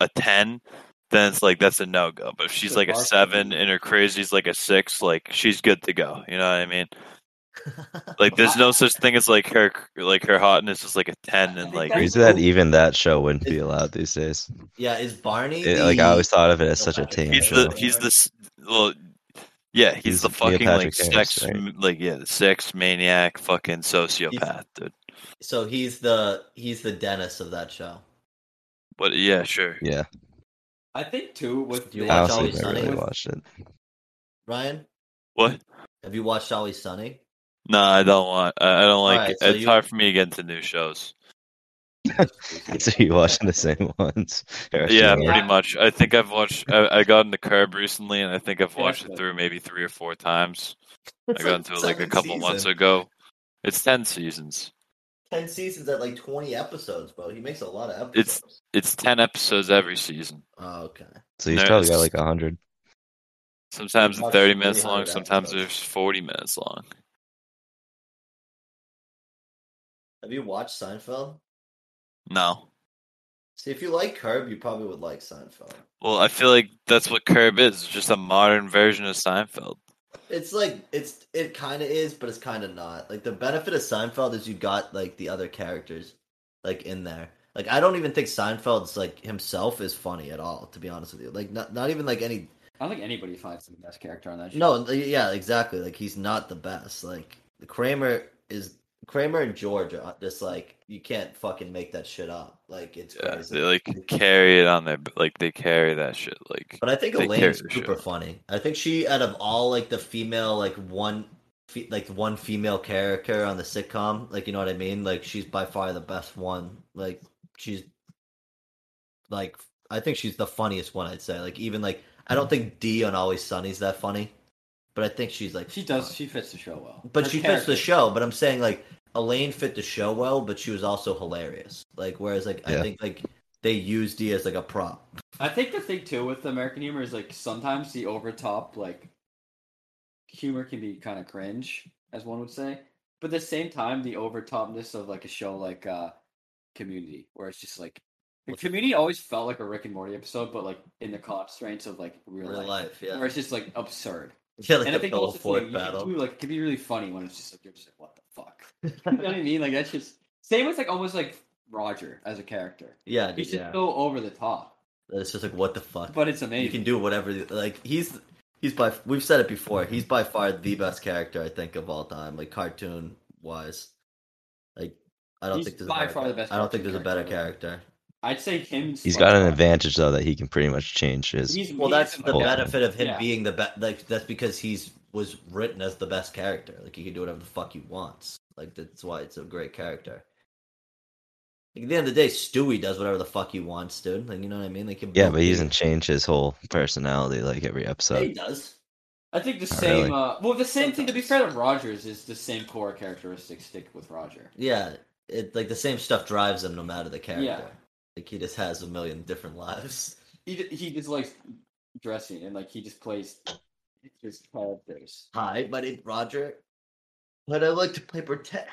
a 10, then it's like that's a no go. But if she's like a 7 and her crazy's like a 6, like she's good to go. You know what I mean? Like there's no such thing as like her hotness is like a 10 and like reason that even that show wouldn't be allowed these days. Yeah, is Barney? I always thought of it as such a tame show. He's the fucking like sex right? The sex maniac fucking sociopath, dude. So he's the Dennis of that show. But yeah, sure. Yeah. I think too with you watch Always Sunny. Really watched it. Ryan? What? Have you watched Always Sunny? No, I don't like right, it. So it's hard for me to get into new shows. So you're watching the same ones? Yeah, pretty much. I think I've watched... I got into Curb recently, and I think I've watched it through maybe 3 or 4 times. I got into it like a couple months ago. It's 10 seasons. 10 seasons at like 20 episodes, bro. He makes a lot of episodes. It's 10 episodes every season. Oh, okay. So he's probably got like 100. Sometimes they're 30 minutes long, sometimes they're 40 minutes long. Have you watched Seinfeld? No. See, if you like Curb, you probably would like Seinfeld. Well, I feel like that's what Curb is. It's just a modern version of Seinfeld. It's like, it kind of is, but it's kind of not. Like, the benefit of Seinfeld is you got, like, the other characters, like, in there. Like, I don't even think Seinfeld's, like, himself is funny at all, to be honest with you. Like, not even, like, any... I don't think anybody finds the best character on that show. No, yeah, exactly. Like, he's not the best. Like, Kramer is... Kramer and George are just like you can't fucking make that shit up. Like it's crazy. They like carry it on their they carry that shit. Like, but I think Elaine's super funny. I think she out of all like the female one female character on the sitcom, like you know what I mean. Like she's by far the best one. Like she's like I think she's the funniest one. I'd say like even like I don't think Dee on Always Sunny's that funny. But I think she's like... She does. She fits the show well. But she fits the show. But I'm saying, like, Elaine fit the show well, but she was also hilarious. Like, whereas, like, I think, like, they used D as, like, a prop. I think the thing, too, with American humor is, like, sometimes the over-top, like, humor can be kind of cringe, as one would say. But at the same time, the over-topness of, like, a show like Community, where it's just, like... Community always felt like a Rick and Morty episode, but, like, in the constraints of, like, real life. Yeah. Where it's just, like, absurd. Yeah, like, and I think also fort battle. Too, like, it could be really funny when it's just like, you're just like, what the fuck? You know what I mean? Like, that's just... Same with, like, almost, like, Roger as a character. Yeah, he's just so over the top. It's just like, what the fuck? But it's amazing. You can do whatever... Like, he's by... We've said it before. He's by far the best character, I think, of all time. Like, cartoon-wise. Like, I don't think there's by far the best. I don't think there's a better character. I'd say him. He's got an advantage though that he can pretty much change his. Well, that's the benefit of him being the best. Like that's because was written as the best character. Like he can do whatever the fuck he wants. Like that's why it's a great character. Like, at the end of the day, Stewie does whatever the fuck he wants, dude. Like you know what I mean? Like but he doesn't change his whole personality like every episode. Yeah, he does. I think the same. Really. The same thing to be fair to Rogers is the same core characteristics stick with Roger. Yeah, it like the same stuff drives him no matter the character. Yeah. Like, he just has a million different lives. He just likes dressing, and, like, he just plays his characters. Hi, my name's Roger, but I like to play pretend.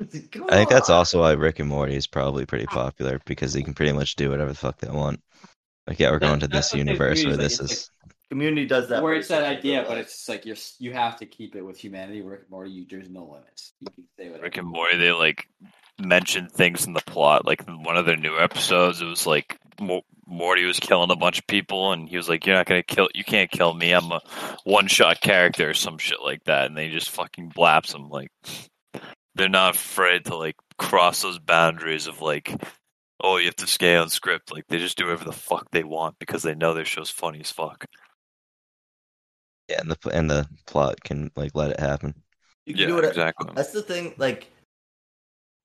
I think that's also why Rick and Morty is probably pretty popular, because they can pretty much do whatever the fuck they want. Like, yeah, we're going to this universe where this is... Community does that. Where it's that idea, but it's just like, you have to keep it with humanity. Rick and Morty, there's no limits. You can say whatever. Rick and Morty, they, like... mentioned things in the plot, like one of their new episodes, it was like Morty was killing a bunch of people, and he was like, you can't kill me, I'm a one-shot character, or some shit like that, and they just fucking blaps him, like, they're not afraid to, like, cross those boundaries of, like, oh, you have to stay on script, like, they just do whatever the fuck they want, because they know their show's funny as fuck. Yeah, and the plot can, like, let it happen. You can do it exactly. That's the thing, like,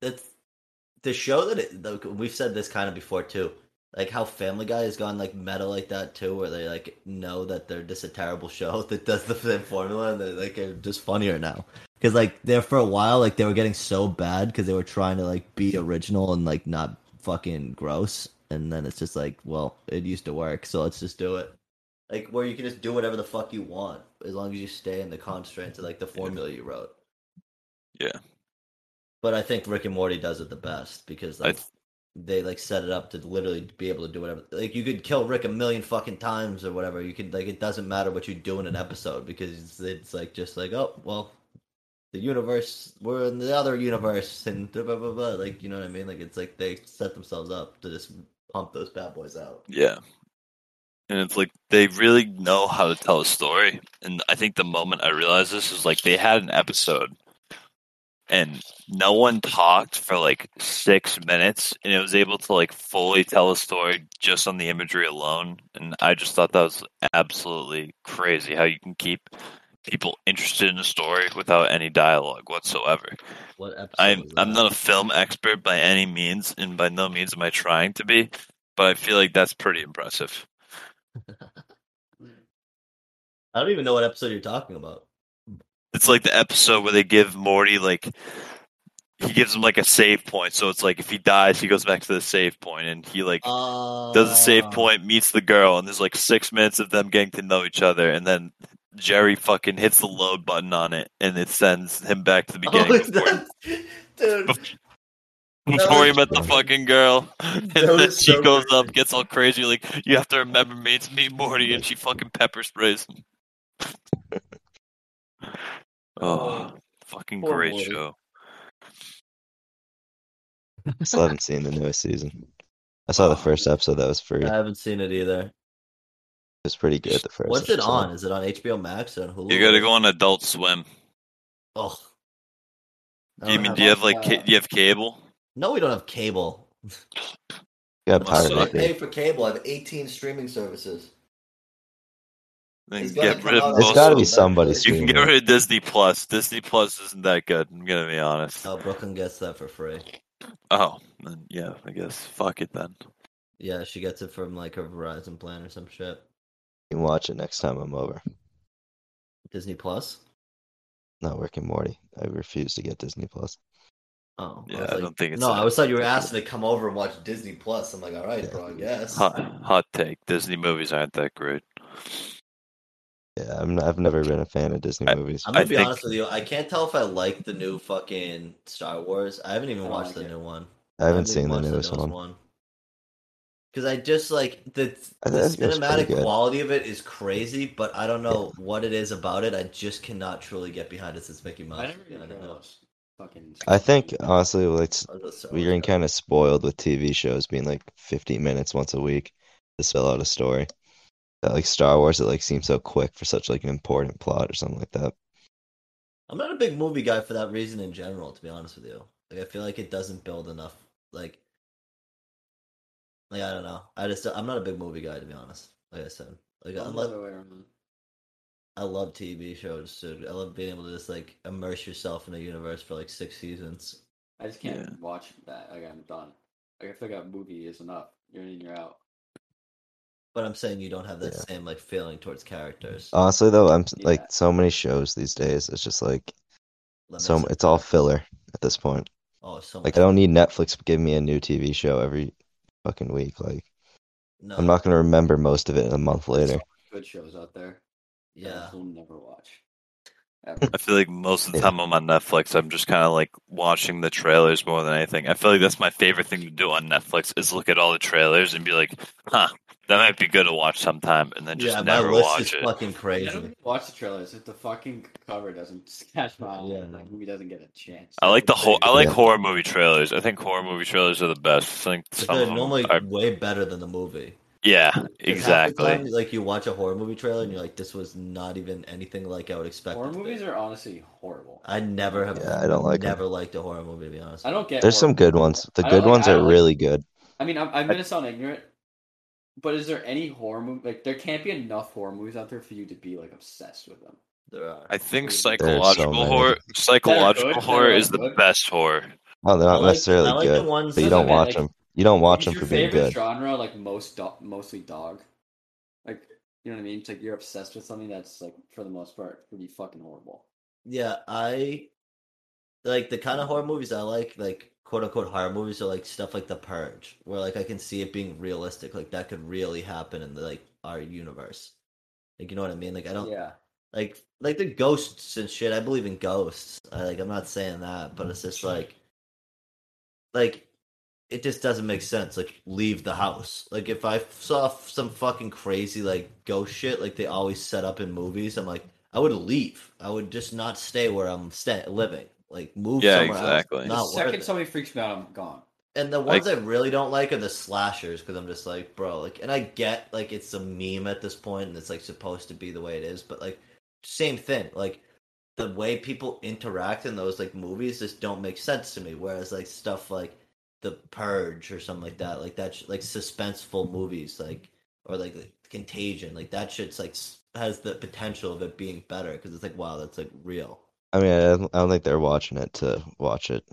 that's the show that we've said this kind of before too, like how Family Guy has gone like meta like that too, where they like know that they're just a terrible show that does the same formula and they're like are just funnier now because like there for a while like they were getting so bad because they were trying to like be original and like not fucking gross, and then it's just like, well, it used to work, so let's just do it, like where you can just do whatever the fuck you want as long as you stay in the constraints of like the formula you wrote. Yeah. But I think Rick and Morty does it the best because like, they like set it up to literally be able to do whatever. Like you could kill Rick a million fucking times or whatever. You could like it doesn't matter what you do in an episode because it's like just like, oh well, the universe, we're in the other universe and blah blah blah blah. Like you know what I mean? Like it's like they set themselves up to just pump those bad boys out. Yeah, and it's like they really know how to tell a story. And I think the moment I realized this was like they had an episode. And no one talked for like 6 minutes, and it was able to like fully tell a story just on the imagery alone. And I just thought that was absolutely crazy how you can keep people interested in a story without any dialogue whatsoever. I'm not a film expert by any means, and by no means am I trying to be, but I feel like that's pretty impressive. I don't even know what episode you're talking about. It's like the episode where they give Morty, like, he gives him, like, a save point. So it's like, if he dies, he goes back to the save point. And he, like, does a save point, meets the girl. And there's, like, 6 minutes of them getting to know each other. And then Jerry fucking hits the load button on it. And it sends him back to the beginning. Before he met the fucking girl. And then she goes up, gets all crazy. Like, you have to remember me. It's me, Morty. And she fucking pepper sprays him. Oh, fucking poor great boy. Show. I still haven't seen the newest season. I saw the first episode that was free. I haven't seen it either. It was pretty good, the first What's episode. It on? Is it on HBO Max or on Hulu? You gotta go on Adult Swim. Oh. Do you have cable? No, we don't have cable. You got pirate. I pay for cable. I have 18 streaming services. There's got to be somebody. You can get rid of Disney Plus. Disney Plus isn't that good. I'm gonna be honest. Oh, Brooklyn gets that for free. Oh, then, yeah. I guess fuck it then. Yeah, she gets it from like her Verizon plan or some shit. You can watch it next time I'm over. Disney Plus? Not Rick and Morty. I refuse to get Disney Plus. Oh, yeah. I don't think it's. No, I was thought you were asking to come over and watch Disney Plus. I'm like, all right, bro. I guess. Hot take. Disney movies aren't that great. Yeah, I've never been a fan of Disney movies. I'm going to be honest with you. I can't tell if I like the new fucking Star Wars. I haven't even watched the new one. I haven't seen the newest one. Because I just like the cinematic quality of it is crazy, but I don't know what it is about it. I just cannot truly get behind it since Mickey Mouse. I think honestly, like we're getting kind of spoiled with TV shows being like 15 minutes once a week to spell out a story. That like Star Wars, it like seems so quick for such like an important plot or something like that. I'm not a big movie guy for that reason in general, to be honest with you. Like I feel like it doesn't build enough. Like I don't know. I'm not a big movie guy, to be honest. Like I said, like I love TV shows, dude. I love being able to just like immerse yourself in a universe for like 6 seasons. I just can't watch that. Like I'm done. Like I feel like a movie is enough. You're in, you're out. But I'm saying you don't have that same like feeling towards characters. Honestly, though, I'm like so many shows these days. It's just like it's all filler at this point. Oh, so like I don't need Netflix to give me a new TV show every fucking week. Like no. I'm not gonna remember most of it a month later. So good shows out there. Yeah, we'll never watch. Ever. I feel like most of the time I'm on Netflix, I'm just kind of like watching the trailers more than anything. I feel like that's my favorite thing to do on Netflix is look at all the trailers and be like, "Huh, that might be good to watch sometime," and then just never watch it. Fucking crazy. I don't even watch the trailers if the fucking cover doesn't catch my eye. Yeah, the movie doesn't get a chance. I like horror movie trailers. I think horror movie trailers are the best. I think they're normally way better than the movie. Yeah, exactly. Half the time, like you watch a horror movie trailer and you're like, "This was not even anything like I would expect." Horror movies are honestly horrible. I never have. Yeah, I don't like. Never liked a horror movie, to be honest. I don't get. There's some good ones. The good ones are really good. I mean, I'm gonna sound ignorant, but is there any horror movie? Like, there can't be enough horror movies out there for you to be like obsessed with them. There are. I think psychological horror is the best horror. No, they're not necessarily good, but you don't watch them. You don't watch them for being good. Your favorite genre, like mostly dog, like you know what I mean. It's like you're obsessed with something that's like for the most part pretty fucking horrible. Yeah, I like the kind of horror movies I like quote unquote horror movies are like stuff like The Purge, where like I can see it being realistic, like that could really happen in like our universe. Like you know what I mean? Like I don't. Yeah. Like the ghosts and shit. I believe in ghosts. I'm not saying that, but it's just like. It just doesn't make sense. Like, leave the house. Like, if I saw some fucking crazy, like, ghost shit, like they always set up in movies, I'm like, I would leave. I would just not stay where I'm living. Like, move somewhere exactly. else. Not the second somebody freaks me out, I'm gone. And the ones I really don't like are the slashers, because I'm just like, bro, like, and I get, like, it's a meme at this point, and it's, like, supposed to be the way it is, but, like, same thing. Like, the way people interact in those, like, movies just don't make sense to me, whereas, like, stuff like The Purge or something like that, like that's like suspenseful movies, like or like Contagion, like that shit's like has the potential of it being better because it's like wow, that's like real. I mean, I don't think they're watching it to watch it.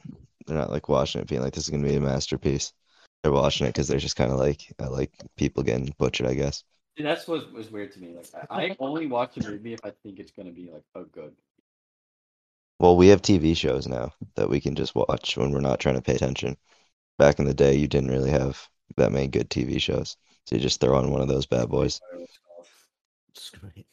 They're not like watching it being like this is gonna be a masterpiece. They're watching it because they're just kind of like I like people getting butchered, I guess. Dude, that's what was weird to me. Like I only watch a movie if I think it's gonna be like a good. Well, we have TV shows now that we can just watch when we're not trying to pay attention. Back in the day, you didn't really have that many good TV shows, so you just throw on one of those bad boys. It's great.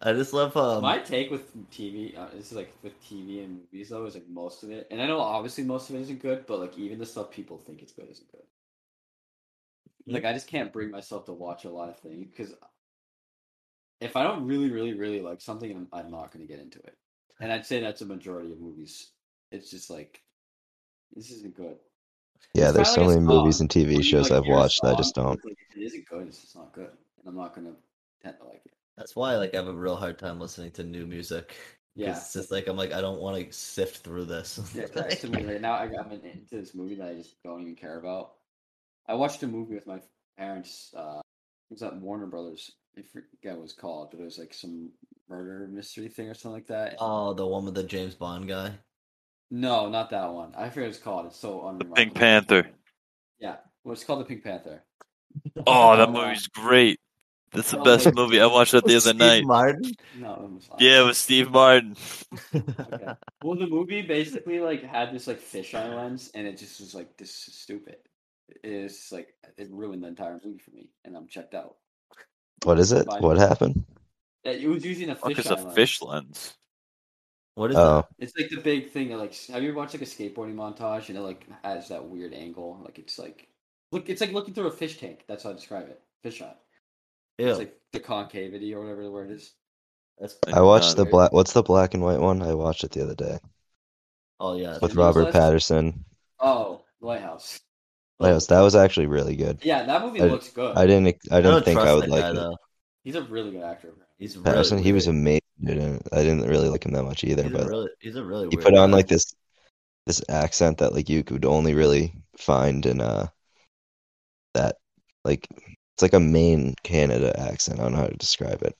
I just love my take with TV. This is like with TV and movies, though, is like most of it, and I know obviously most of it isn't good, but like even the stuff people think it's good isn't good. Mm-hmm. Like I just can't bring myself to watch a lot of things because if I don't really, really, really like something, I'm not going to get into it. And I'd say that's a majority of movies. It's just like, this isn't good. Yeah, there's so many movies and TV shows I've watched that I just don't. It isn't good, it's just not good. And I'm not going to tend to like it. That's why like, I have a real hard time listening to new music. Yeah. It's just like, I'm like, I don't want to sift through this. Yeah, actually, right now I'm into this movie that I just don't even care about. I watched a movie with my parents. It was at Warner Brothers. I forget what it was called, but it was like some murder mystery thing or something like that. Oh, the one with the James Bond guy? No, not that one. I forget what it's called. It's so unremarkable. The Pink Panther. Yeah. Well, it's called The Pink Panther. Oh, that movie's great. That's the best movie. I watched that the other night. Martin? No, it was not. Yeah, it was Steve Martin. Okay. Well, the movie basically like had this like fisheye lens, and it just was like, this is stupid. It's like, it ruined the entire movie for me, and I'm checked out. What is it? What happened? It was using a fish lens. What is that? It's like the big thing. Like, have you ever watched like a skateboarding montage and it like has that weird angle? Like it's like look, it's like looking through a fish tank. That's how I describe it. Fish eye. Yeah. It's like the concavity or whatever the word is. I watched the black. What's the black and white one? I watched it the other day. Oh yeah, with Robert Patterson. Oh, Lighthouse. Lighthouse. That was actually really good. Yeah, that movie looks good. I don't think I would like it. Though. He's a really good actor. He's really Patterson. Weird. He was amazing. I didn't really like him that much either. He's a really. He put on like this accent that like you could only really find in that like it's like a Maine Canada accent. I don't know how to describe it.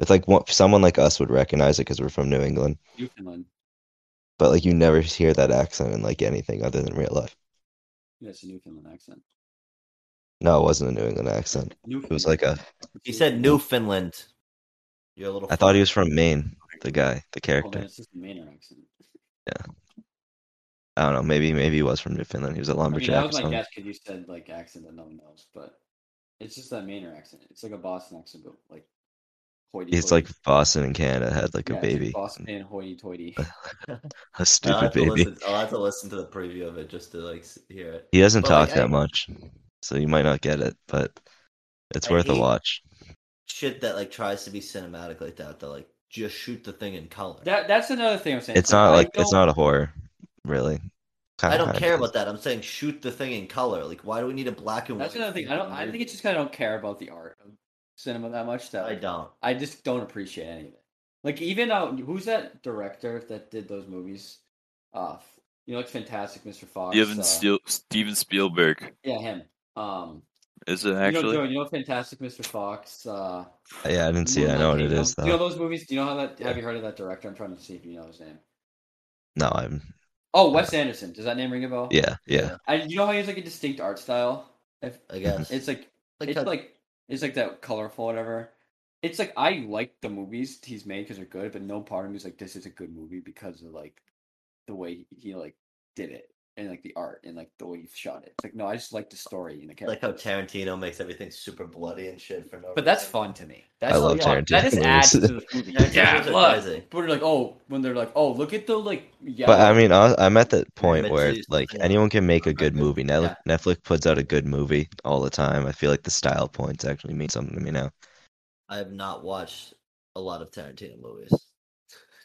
It's like someone like us would recognize it because we're from New England. Newfoundland. But like you never hear that accent in like anything other than real life. Yeah, it's a Newfoundland accent. No, it wasn't a New England accent. It was like a. He said Newfoundland. You're a little. I thought he was from Maine. The guy, the character. Oh, man, it's just a Maine accent. Yeah. I don't know. Maybe he was from Newfoundland. He was a lumberjack. That was my guess because you said like accent that no one knows, but it's just that Maine accent. It's like a Boston accent, but like. It's like Boston and Canada had like a baby. Like Boston and hoity-toity. A stupid baby. I'll have to listen to the preview of it just to like hear it. He doesn't talk that much, so you might not get it, but it's worth a watch. Shit that like tries to be cinematic like that, like just shoot the thing in color. That's another thing I'm saying. It's not like it's not a horror, really. I don't care about that. I'm saying shoot the thing in color. Like why do we need a black and white? That's another thing. I think it's just kind of don't care about the art of cinema that much that I just don't appreciate any of it. Like even who's that director that did those movies? You know, like Fantastic Mr. Fox. Steven Spielberg. Yeah, him. Is it actually? You know Fantastic Mr. Fox. Yeah, I didn't see it. I know what it is though. You know those movies? Do you know how that? Yeah. Have you heard of that director? I'm trying to see if you know his name. No, I'm. Oh, Wes Anderson. Does that name ring a bell? Yeah. You know how he has like a distinct art style. I guess it's like. It's like that colorful whatever. It's like I like the movies he's made because they're good, but no part of me is like this is a good movie because of like the way he like did it and like the art and like the way he shot it. It's like no, I just like the story and the character. Like how Tarantino makes everything super bloody and shit for no reason. But that's fun to me. That's I love Tarantino. That is adds to the movie. Yeah, crazy. But like look at the like. Yeah. But I mean, I'm at the point where like anyone can make a good movie. Netflix puts out a good movie all the time. I feel like the style points actually mean something to me now. I have not watched a lot of Tarantino movies.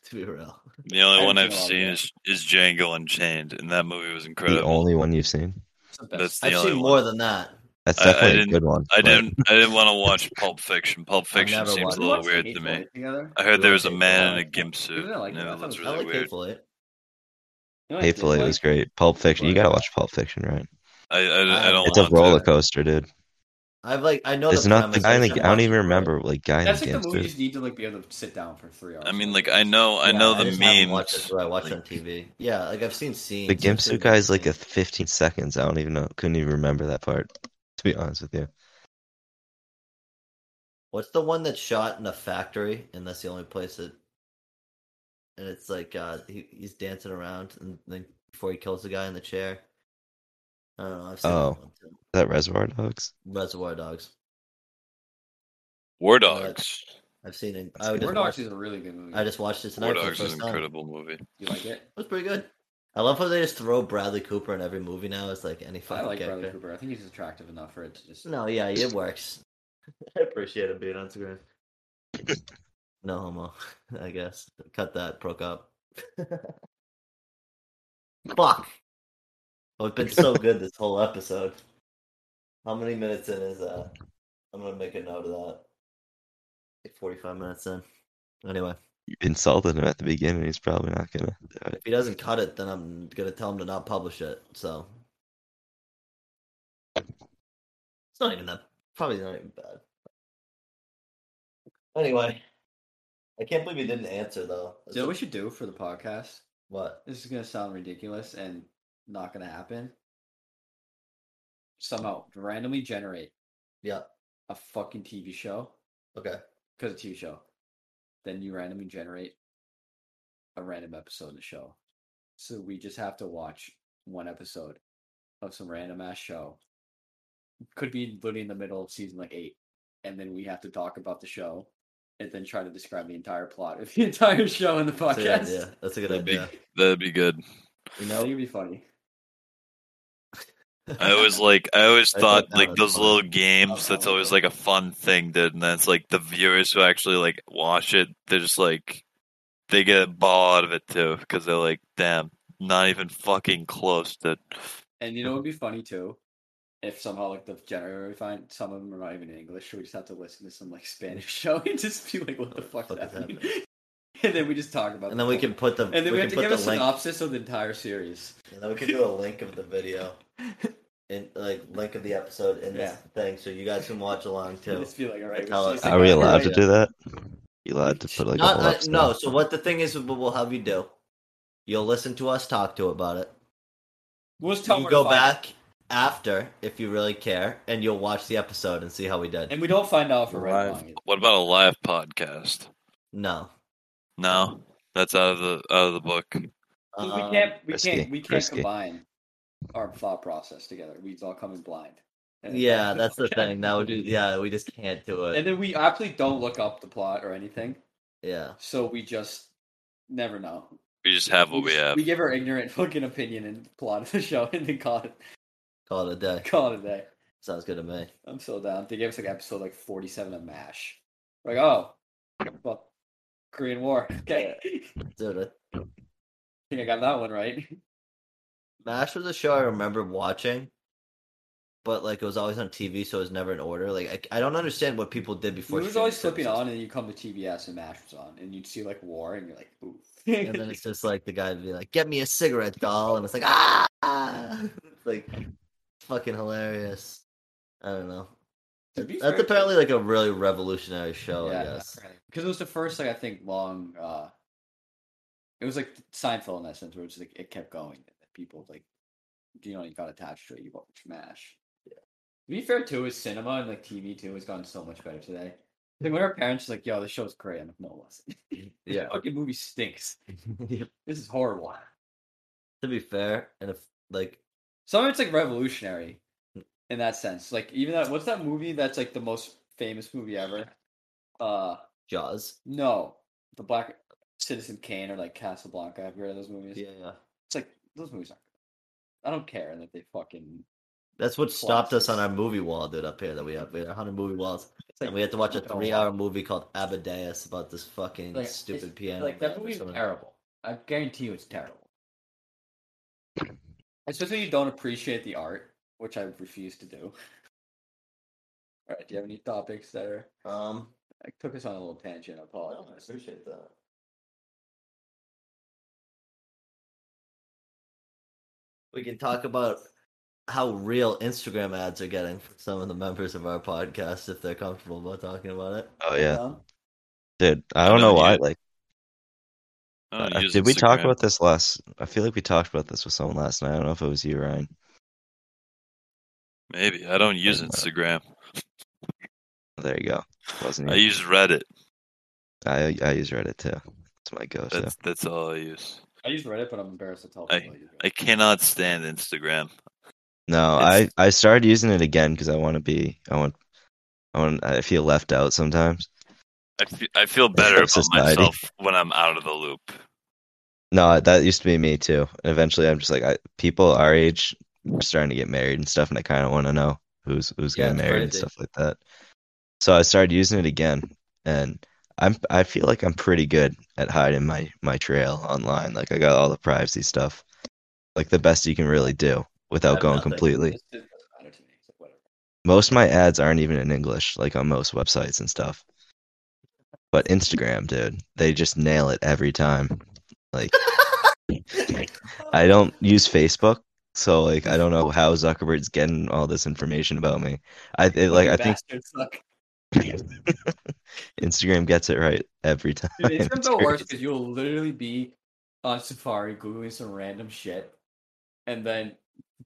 To be real, the only one I've seen is Django Unchained, and that movie was incredible. The only one you've seen? That's the I've only seen one. More than that. That's definitely a good one. I didn't want to watch Pulp Fiction. Pulp Fiction seems a little weird to me. I heard there was a man in a gimp suit. That looks really weird. Hateful Eight was great. Pulp Fiction. You gotta watch Pulp Fiction, right? I don't. It's a roller coaster, dude. I know there's not the guy. I don't even remember like guy. That's like the movies need to like be able to sit down for 3 hours. I mean, like I know the memes. I watch on TV. Yeah, like I've seen scenes. The Gimp Suit guy's like a 15 seconds. I don't even know. Couldn't even remember that part. To be honest with you. What's the one that's shot in a factory? And that's the only place that. And it's like he's dancing around, and then before he kills the guy in the chair. I don't know. I've seen that one too. Is that Reservoir Dogs? Reservoir Dogs. War Dogs. I've seen it. War Dogs is a really good movie. I just watched it tonight. War Dogs is an incredible movie. You like it? It was pretty good. I love how they just throw Bradley Cooper in every movie now. It's like any fucking character. Bradley Cooper. I think he's attractive enough for it to just. No, yeah, it works. I appreciate it being on screen. No homo, I guess. Cut that, ProCop. Fuck. Oh, it's been so good this whole episode. How many minutes in is that? I'm going to make a note of that. Like 45 minutes in. Anyway. You insulted him at the beginning. He's probably not going to do it. If he doesn't cut it, then I'm going to tell him to not publish it. So. It's not even that. Probably not even bad. Anyway. I can't believe he didn't answer, though. You know what we should do for the podcast? What? This is going to sound ridiculous and not going to happen. Somehow randomly generate a fucking TV show. Okay. Because it's a TV show. Then you randomly generate a random episode of the show. So we just have to watch one episode of some random ass show. Could be literally in the middle of season 8. And then we have to talk about the show and then try to describe the entire plot of the entire show in the podcast. Yeah, that's a good idea. That'd be good. You know, you'd be funny. I always thought those little games, that's always like a fun thing, dude. And that's like the viewers who actually like watch it, they're just like, they get a ball out of it too, because they're like, damn, not even fucking close, dude. And you know, it'd be funny too if somehow like the generator, we find some of them are not even in English, so we just have to listen to some like Spanish show and just be like, what the fuck is happening? And then we just talk about it. And then we can put the... And then we have to give a synopsis of the entire series. And then we can do a link of the video. And, like, link of the episode in this thing, so you guys can watch along, too. Just feel like, all right, are we allowed to do that? You allowed to put, like, a whole episode? No, so what the thing is, we'll have you do. You'll listen to us talk to about it. We'll just tell you go back after, if you really care, and you'll watch the episode and see how we did. And we don't find out for right now. What about a live podcast? No. No, that's out of the book. We can't combine our thought process together. We all come in blind. Yeah, that's the thing. That would we just can't do it. And then we actually don't look up the plot or anything. Yeah. So we just never know. We just have what we have. We give our ignorant fucking opinion and plot of the show, and then call it a day. Call it a day. Sounds good to me. I'm so down. They gave us like episode like 47 of MASH. Like, oh, well. Korean War. Okay. Dude, I think I got that one right. MASH was a show I remember watching, but like it was always on TV, so it was never in order. Like I don't understand what people did before. It was always flipping on, and you come to TBS, and MASH was on, and you'd see like war, and you're like, ooh. And then it's just like the guy would be like, "Get me a cigarette, doll," and it's like, ah, it's like fucking hilarious. I don't know. That's apparently like a really revolutionary show, I guess. Because it was the first, like, I think, long. It was like Seinfeld in that sense, where it was like it kept going. People like, you know, you got attached to it. You watch MASH. Yeah. To be fair, too, is cinema and like TV too has gotten so much better today. I think when our parents were like, "Yo, this show's great," I'm like, "No, it wasn't." Yeah, this fucking movie stinks. This is horrible. To be fair, and if like, some of it's like revolutionary. In that sense, like even that, what's that movie that's like the most famous movie ever? Jaws. No, the Black Citizen Kane or like Casablanca. Have you heard of those movies? Yeah. It's like those movies aren't good. I don't care that they fucking. That's what stopped us on our movie wall, dude. Up here that we had 100 movie walls, like, and we had to watch a 3-hour movie called Amadeus about this fucking like, stupid piano. Like that movie's terrible. I guarantee you, it's terrible. Especially you don't appreciate the art. Which I refuse to do. All right, do you have any topics that are... I took us on a little tangent, I apologize. No, I appreciate that. We can talk about how real Instagram ads are getting for some of the members of our podcast, if they're comfortable about talking about it. Oh, yeah. Dude, I don't know why, like... did we talk about this last... I feel like we talked about this with someone last night. I don't know if it was you, Ryan. Maybe. I don't use Instagram. There you go. I use Reddit. I use Reddit, too. It's my go-to. That's all I use. I use Reddit, but I'm embarrassed to tell people I cannot stand Instagram. No, I started using it again because I want to be... I feel left out sometimes. I feel better about myself when I'm out of the loop. No, that used to be me, too. And eventually, I'm just like, people our age... We're starting to get married and stuff, and I kind of want to know who's getting married and stuff like that. So I started using it again, and I feel like I'm pretty good at hiding my trail online. Like I got all the privacy stuff, like the best you can really do without going completely. Most of my ads aren't even in English, like on most websites and stuff. But Instagram, dude, they just nail it every time. Like I don't use Facebook. So, like, I don't know how Zuckerberg's getting all this information about me. I think Instagram gets it right every time. Dude, Instagram's the worst because you'll literally be on Safari googling some random shit, and then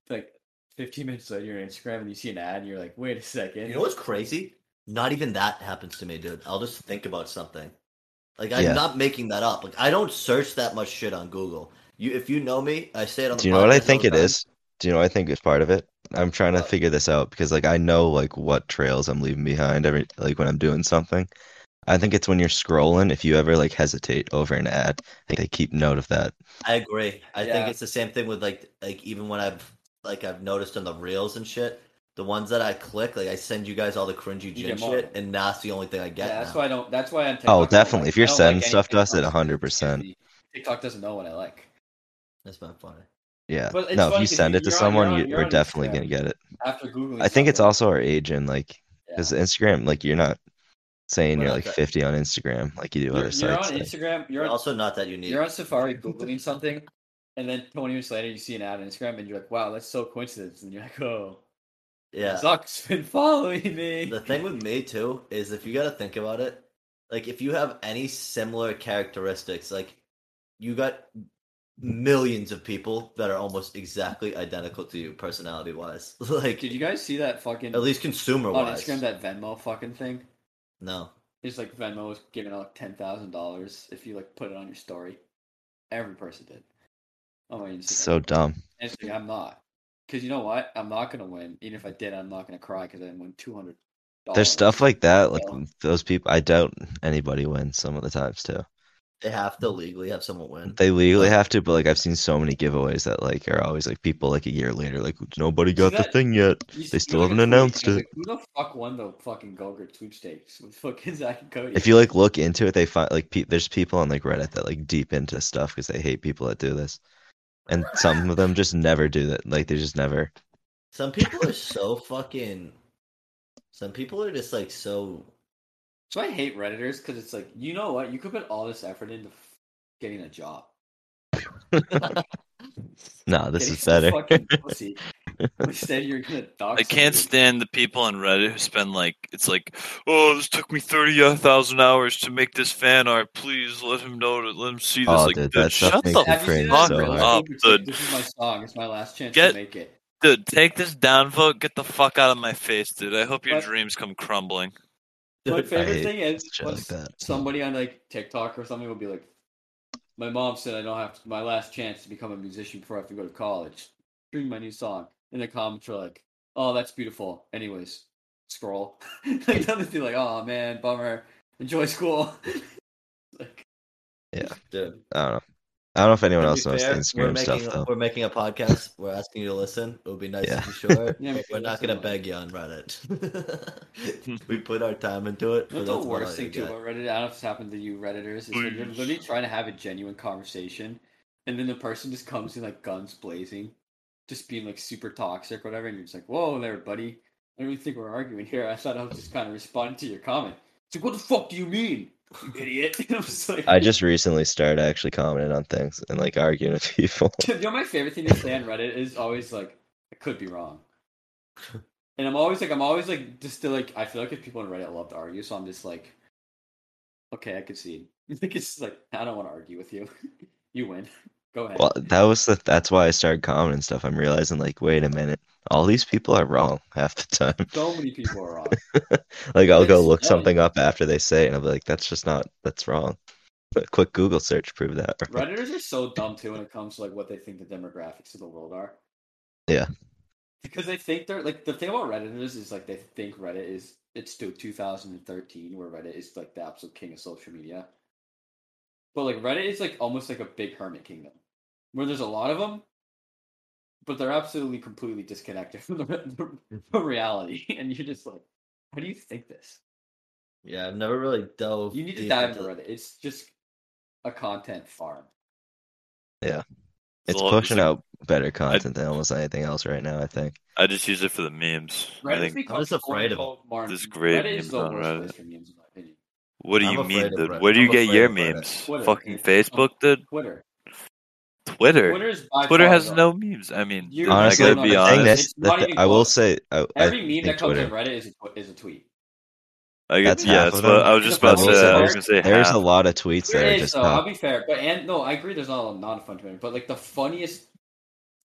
like 15 minutes later, you're on Instagram and you see an ad, and you're like, "Wait a second." You know what's crazy? Not even that happens to me, dude. I'll just think about something. Like, I'm not making that up. Like, I don't search that much shit on Google. If you know me, I say it on the podcast. Do you know what I think it is? Do you know what I think is part of it? I'm trying to figure this out because, like, I know, like, what trails I'm leaving behind every, like, when I'm doing something. I think it's when you're scrolling, if you ever like hesitate over an ad, I think they keep note of that. I agree. I think it's the same thing with like even when I've noticed on the reels and shit, the ones that I click, like I send you guys all the cringy gym shit, and that's the only thing I get. Yeah, that's now. Why I don't. That's why I'm. TikTok oh, definitely. Like, if you're sending like stuff to us, at 100%. TikTok doesn't know what I like. That's not funny. Yeah. But no, if you send it to someone, you're definitely gonna get it. After Googling, I think it's also our age and like, because Instagram, like you're not saying you're like 50 on Instagram, like you do other sites. You're on Instagram. You're also not that unique. You're on Safari Googling something, and then 20 minutes later, you see an ad on Instagram, and you're like, "Wow, that's so coincidence," and you're like, "Oh." Yeah, Zuck's been following me. The thing with me too is if you got to think about it, like if you have any similar characteristics, like you got millions of people that are almost exactly identical to you, personality wise. Like, did you guys see that fucking at least consumer wise on Instagram that Venmo fucking thing? No, it's like Venmo was giving out like $10,000 if you like put it on your story. Every person did. Oh my Instagram. So dumb. Instagram, I'm not. Because you know what? I'm not going to win. Even if I did, I'm not going to cry because I didn't win $200. There's stuff like that. Like those people, I doubt anybody wins some of the times too. They have to legally have someone win. They legally have to, but like I've seen so many giveaways that like are always like people like a year later like nobody got the thing yet. They still haven't announced it. Like, who the fuck won the fucking Gogurt sweepstakes with fucking Zach and Cody? If you like look into it, they find like there's people on like Reddit that like deep into stuff because they hate people that do this. And some of them just never do that. Like, they just never. Some people are so fucking... Some people are just, like, so... So I hate Redditors, because it's like, you know what? You could put all this effort into getting a job. No, this is better. Instead, you're gonna dox. I can't stand the people on Reddit who spend, like... It's like, oh, this took me 30,000 hours to make this fan art. Please, let him know. Let him see this. Oh, like, dude, that shut the fuck so up, dude. This is my song. It's my last chance to make it. Dude, take this downvote. Get the fuck out of my face, dude. I hope your dreams come crumbling. My favorite thing is somebody on, like, TikTok or something will be like, my mom said I don't have to, my last chance to become a musician before I have to go to college. Bring my new song. And the comments are like, oh, that's beautiful. Anyways, scroll. Like, nothing like, oh, man, bummer. Enjoy school. Like, yeah. Dude. I don't know if anyone else knows Instagram stuff, though. We're making a podcast. We're asking you to listen. It would be nice to be sure. Yeah, we're not going to beg you on Reddit. We put our time into it. That's the worst thing, too, about Reddit. I don't know if it's happened to you Redditors. Is when you're literally trying to have a genuine conversation, and then the person just comes in, like, guns blazing, just being, like, super toxic or whatever, and you're just like, whoa there, buddy. I don't really think we're arguing here. I thought I was just kind of responding to your comment. It's like, what the fuck do you mean? You idiot. I just recently started actually commenting on things and like arguing with people. You know, my favorite thing to say on Reddit is always like, I could be wrong. And I'm always like, just still like, I feel like if people on Reddit love to argue, so I'm just like, okay, I could see. Like, it's just like, I don't want to argue with you. You win. Go ahead. Well, that's why I started commenting stuff. I'm realizing like, wait a minute. All these people are wrong half the time. So many people are wrong. Like, I'll go look something up after they say it, and I'll be like, that's wrong. But a quick Google search proved that. Right? Redditors are so dumb, too, when it comes to, like, what they think the demographics of the world are. Yeah. Because they think they're, like, the thing about Redditors is, like, they think Reddit is, it's still 2013, where Reddit is, like, the absolute king of social media. But, like, Reddit is, like, almost like a big hermit kingdom, where there's a lot of them, but they're absolutely completely disconnected from the reality. And you're just like, how do you think this? Yeah, I've never really dove. You need to dive into Reddit. It's just a content farm. Yeah. It's pushing out better content than almost anything else right now, I think. I just use it for the memes. I think I'm just afraid of it. There's great memes on Reddit. What do you mean, dude? Where do you get your memes? Fucking Facebook, dude? Twitter has no memes. I mean, honestly, to be honest, I will say every meme that comes from Reddit is a tweet. I guess, yeah, that's what I was just about to say. I was gonna say there's a lot of tweets there. I'll be fair, but I agree. There's not a lot of fun Twitter, but like the funniest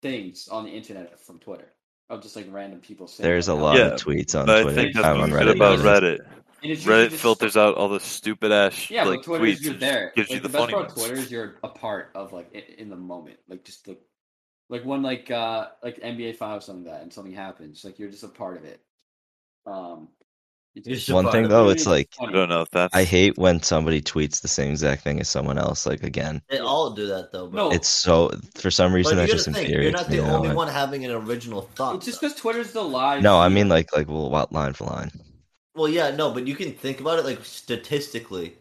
things on the internet are from Twitter. Of just like random people saying. There's a lot of tweets on Twitter. I think that's what good about Reddit. Reddit filters out all the stupid ass like Twitter tweets. You're there. Gives like, you the best part of Twitter is you're a part of like in the moment, like just the like one like NBA Finals something like that, and something happens, like you're just a part of it. One thing though, it's like, I don't know if that's... I hate when somebody tweets the same exact thing as someone else. Like, again, they all do that though. Bro. No, it's so, for some reason that just infuriates me. You're not the only one having an original thought. It's just because Twitter's the live. No, I mean like well, line for line. Well, yeah, no, but you can think about it like statistically.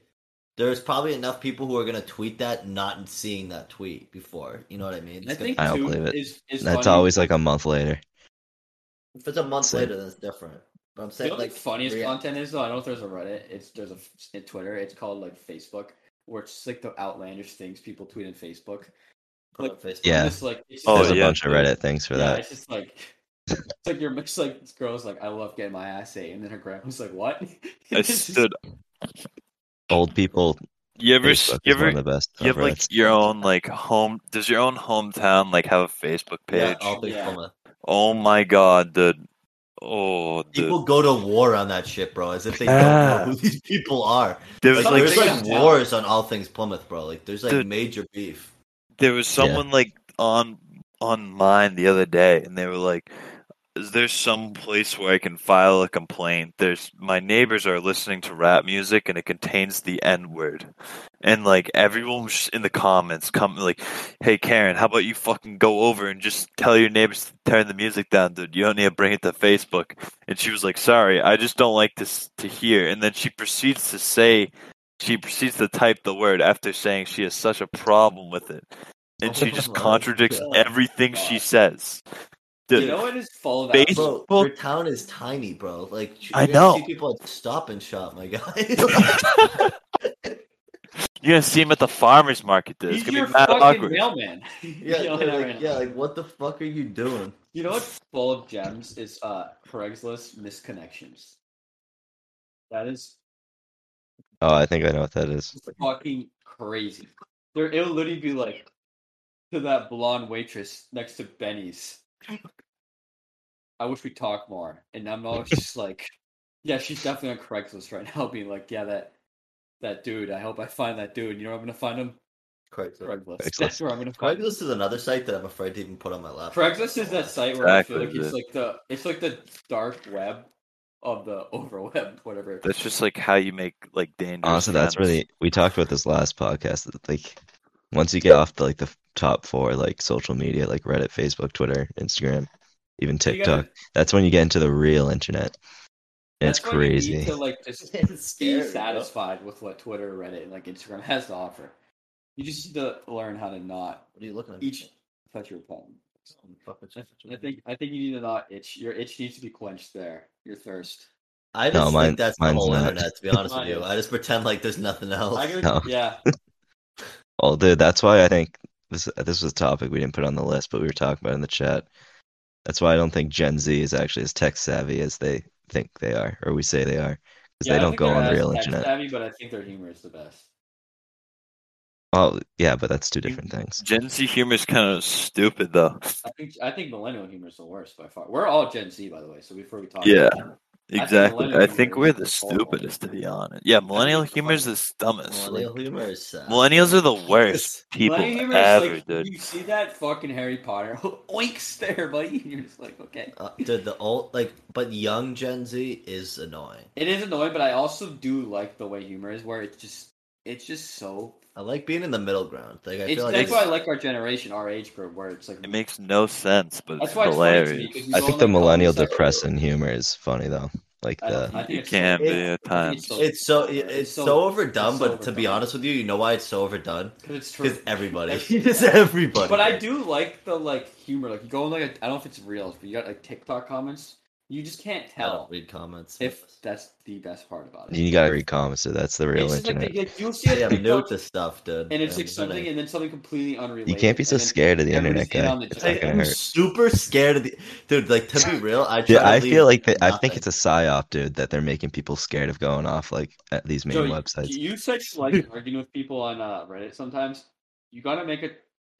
There's probably enough people who are going to tweet that not seeing that tweet before. You know what I mean? I don't believe it. That's always like a month later. If it's a month later, that's different. But I'm saying, you know, like, funniest content is though. I don't know if there's a Reddit. There's a Twitter. It's called like Facebook, where it's just like the outlandish things people tweet on Facebook. Like, yeah, just, like, it's just, there's a bunch of Reddit things for that. It's just like, it's like you're just like, this girl's like, I love getting my ass ate, and then her grandma's like, what? I stood. Old people. You ever the best. You have like your own like home. Does your own hometown like have a Facebook page? Yeah. Oh my god, dude. Oh, people go to war on that shit, bro, as if they don't know who these people are. There's wars on all things Plymouth, bro. Like, there's like major beef. There was someone like on mine the other day, and they were like, "Is there some place where I can file a complaint? My neighbors are listening to rap music, and it contains the N-word." And like everyone was just in the comments, like, "Hey Karen, how about you fucking go over and just tell your neighbors to turn the music down, dude? You don't need to bring it to Facebook." And she was like, "Sorry, I just don't like this to hear." And then she proceeds to type the word after saying she has such a problem with it, and she just contradicts everything she says. Dude, you know what is followed up? Bro, your town is tiny, bro. Like, I know. See people at Stop and Shop, my guy. You're gonna see him at the farmer's market, dude. It's gonna be mad awkward. Mailman. Yeah, like, what the fuck are you doing? You know what's full of gems is Craigslist misconnections. That is. Oh, I think I know what that is. It's fucking crazy. It'll literally be like to that blonde waitress next to Benny's. I wish we talked more. And I'm always just like, yeah, she's definitely on Craigslist right now, being like, yeah, that dude. I hope I find that dude. You know where I'm gonna find him? Craigslist. That's where I'm gonna find him. Craigslist is another site that I'm afraid to even put on my laptop. Craigslist is that site where I feel like it's like the dark web of the overweb, whatever. That's just like how you make like dangerous. Honestly, that's really, we talked about this last podcast. Like, once you get off the, like the top four like social media, like Reddit, Facebook, Twitter, Instagram, even TikTok, that's when you get into the real internet. It's crazy. You need to like just be satisfied with what Twitter, Reddit, and like Instagram has to offer. You just need to learn how to not. What are you looking at? Each touch your palm. I think you need to not itch. Your itch needs to be quenched there. Your thirst. I just think that's the whole internet. To be honest with you, I just pretend like there's nothing else. Yeah. Oh, dude, that's why I think this was a topic we didn't put on the list, but we were talking about it in the chat. That's why I don't think Gen Z is actually as tech savvy as they think they are, or we say they are, because they don't go on the real internet. Savvy, but I think their humor is the best. Oh yeah, but that's two different things. Gen Z humor is kind of stupid, though. I think millennial humor is the worst by far. We're all Gen Z, by the way. So before we talk, about that, exactly. I think we're the stupidest, to be honest. Yeah, millennial humor is the dumbest. Millennials are the worst people ever, like, dude. You see that fucking Harry Potter oinks there, buddy? And you're just like, okay. Dude, the old, like, but young Gen Z is annoying. It is annoying, but I also do like the way humor is, where it's just so. I like being in the middle ground. Like, that's why I like our generation, our age group, where it's like it makes no sense, but it's hilarious. I think the millennial depressing humor is funny though. Like it can be at times. It's so overdone, but to be honest with you, you know why it's so overdone? Because it's true. Because everybody. But I do like the like humor. Like you go on I don't know if it's real, but you got like TikTok comments. You just can't tell. I don't read comments. If that's the best part about it, you gotta read comments. So that's the real internet. Like, you'll see note to stuff, dude. And it's like something, and then something completely unrelated. You can't be so scared of the internet, guy. I'm super scared of the dude. Like to be real, I feel like I think it's a psyop, dude, that they're making people scared of going off like at these main websites. You such like arguing with people on Reddit sometimes. You gotta make a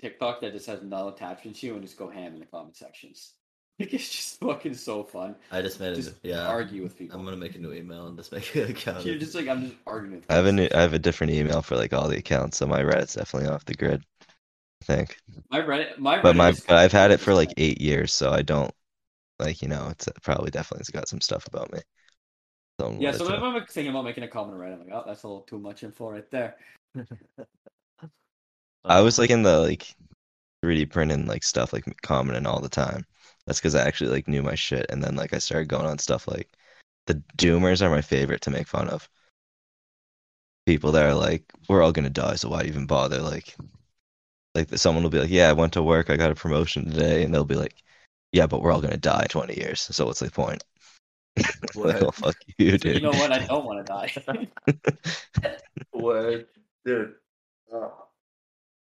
TikTok that just has no attachment to you and just go ham in the comment sections. It's just fucking so fun. I just made it. Yeah, argue with people. I'm gonna make a new email and just make an account. You're just like I'm just arguing with people. I have a different email for like all the accounts, so my Reddit's definitely off the grid. I think but I've had it for like 8 years, so I don't like it's probably definitely got some stuff about me. Yeah, so whenever I'm thinking about making a comment right, I'm like, oh, that's a little too much info right there. I was like in the 3D printing stuff, commenting all the time. That's because I actually knew my shit, and then I started going on stuff like the Doomers are my favorite to make fun of. People that are like, we're all gonna die, so why even bother? Like someone will be like, yeah, I went to work, I got a promotion today, and they'll be like, yeah, but we're all gonna die in 20 years, so what's the point? Well, fuck you, dude. You know what? I don't want to die. Word, dude.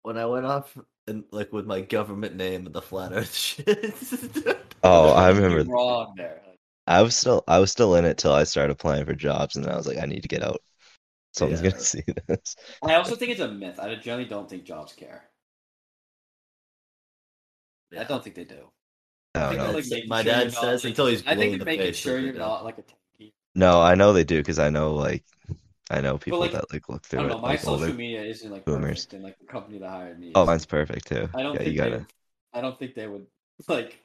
When I went off and with my government name and the flat Earth shit. Oh, I remember. Wrong there. I was still in it till I started applying for jobs, and then I was like, I need to get out. Someone's gonna see this. I also think it's a myth. I generally don't think jobs care. Yeah. I don't think they do. I don't know. My dad says until he's blue in the face. I think making sure you're not like a techie. No, I know they do because I know people that look through it. I don't know. My social media isn't boomers and the company that hired me. Oh, mine's perfect too. I don't think they would like.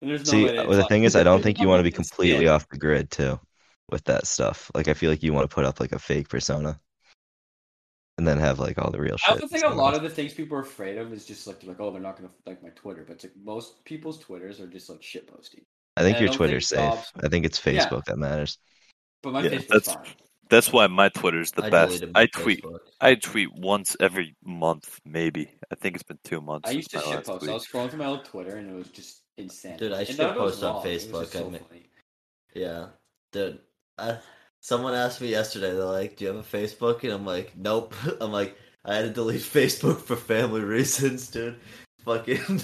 There's no way. The thing is, I don't think you want to be completely off the grid too with that stuff. I feel like you want to put up a fake persona. And then have all the real shit. I also think a lot of the things people are afraid of is just oh, they're not gonna like my Twitter, but it's most people's Twitters are just shit posting. I think your Twitter's safe. I think it's Facebook that matters. But my Facebook's fine. That's why my Twitter's the best. I tweet once every month, maybe. I think it's been 2 months. I used to shit post. I was scrolling through my old Twitter and it was just insane. Dude, I shit post on Facebook. Yeah, dude. Someone asked me yesterday, they're like, do you have a Facebook? And I'm like, nope. I'm like, I had to delete Facebook for family reasons, dude. Fucking.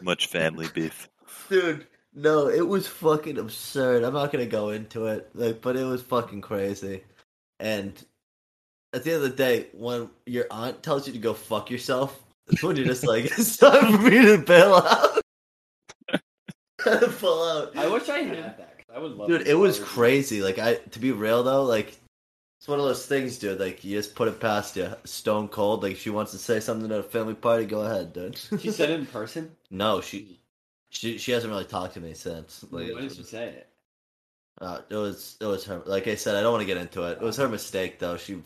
Much family beef. Dude, no, it was fucking absurd. I'm not going to go into it, but it was fucking crazy. And at the end of the day, when your aunt tells you to go fuck yourself, that's when you're just like, it's time for me to bail out. Pull out. I wish I had that. I would love it was crazy. To be real though, it's one of those things, dude. You just put it past you, stone cold. If she wants to say something at a family party, go ahead, dude. She said it in person? No, she hasn't really talked to me since. Why did she say it? It was her. Like I said, I don't want to get into it. It was her mistake though. She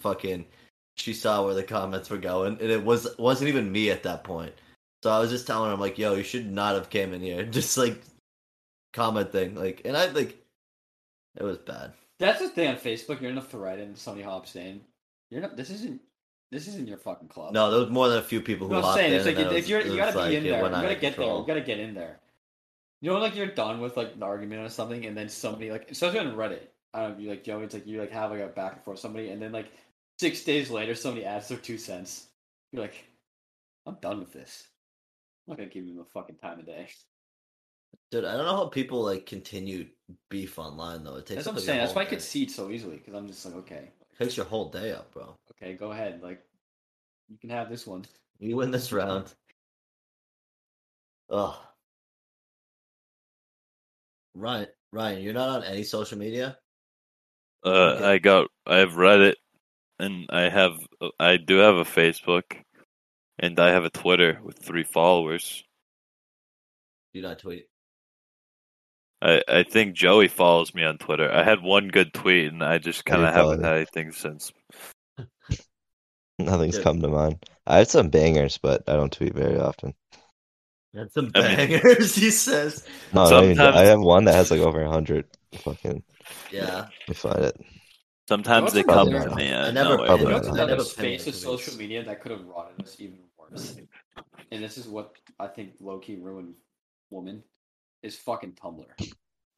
saw where the comments were going, and it wasn't even me at that point. So I was just telling her, I'm like, yo, you should not have came in here. Just comment thing, and I it was bad. That's the thing on Facebook. You're in a thread, and somebody hops in. You're not. This isn't your fucking club. No, there was more than a few people who hopped in. It's if you gotta be in there, you gotta get there. You gotta get in there. You know, you're done with an argument or something, and then somebody especially on Reddit. I don't know, you Joey. It's you have a back and forth with somebody, and then 6 days later, somebody adds their 2 cents. You're like, I'm done with this. I'm not gonna give you the fucking time of day. Dude, I don't know how people continue beef online though. It takes. That's what I'm saying. That's why I concede so easily because I'm just okay. It takes your whole day up, bro. Okay, go ahead. You can have this one. You win this round. Ugh. Ryan, you're not on any social media. Okay. I have Reddit, and I do have a Facebook, and I have a Twitter with 3 followers. Do not tweet. I think Joey follows me on Twitter. I had one good tweet, and I just kind of haven't had anything since. Nothing's come to mind. I had some bangers, but I don't tweet very often. That's some bangers, he says. No, sometimes... I have one that has over 100. Fucking yeah. I find it. Sometimes they come to me. I never. Another space of social media that could have rotted us even worse. And this is what I think low-key ruined woman. Is fucking Tumblr.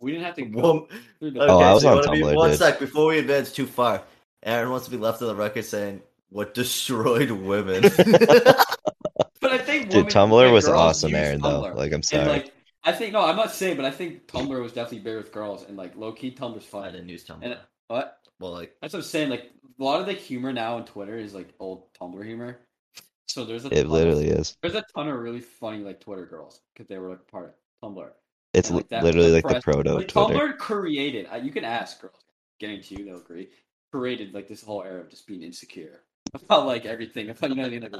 We didn't have to go through the... Okay, I was on Tumblr, one sec, before we advance too far, Aaron wants to be left on the record saying, what destroyed women. But I think women... Dude, Tumblr was awesome, Aaron, Tumblr. Though. I'm sorry. And, I think... No, I'm not saying, but I think Tumblr was definitely bigger with girls, and, low-key, Tumblr's fun. I didn't use Tumblr. And, what? Well, That's what I'm saying. A lot of the humor now on Twitter is, old Tumblr humor. So there's a... It literally is. There's a ton of really funny, Twitter girls, because they were, part of Tumblr. It's literally the proto Twitter. Tumblr created. You can ask girls. Guarantee you, they'll agree. Created this whole era of just being insecure about everything. About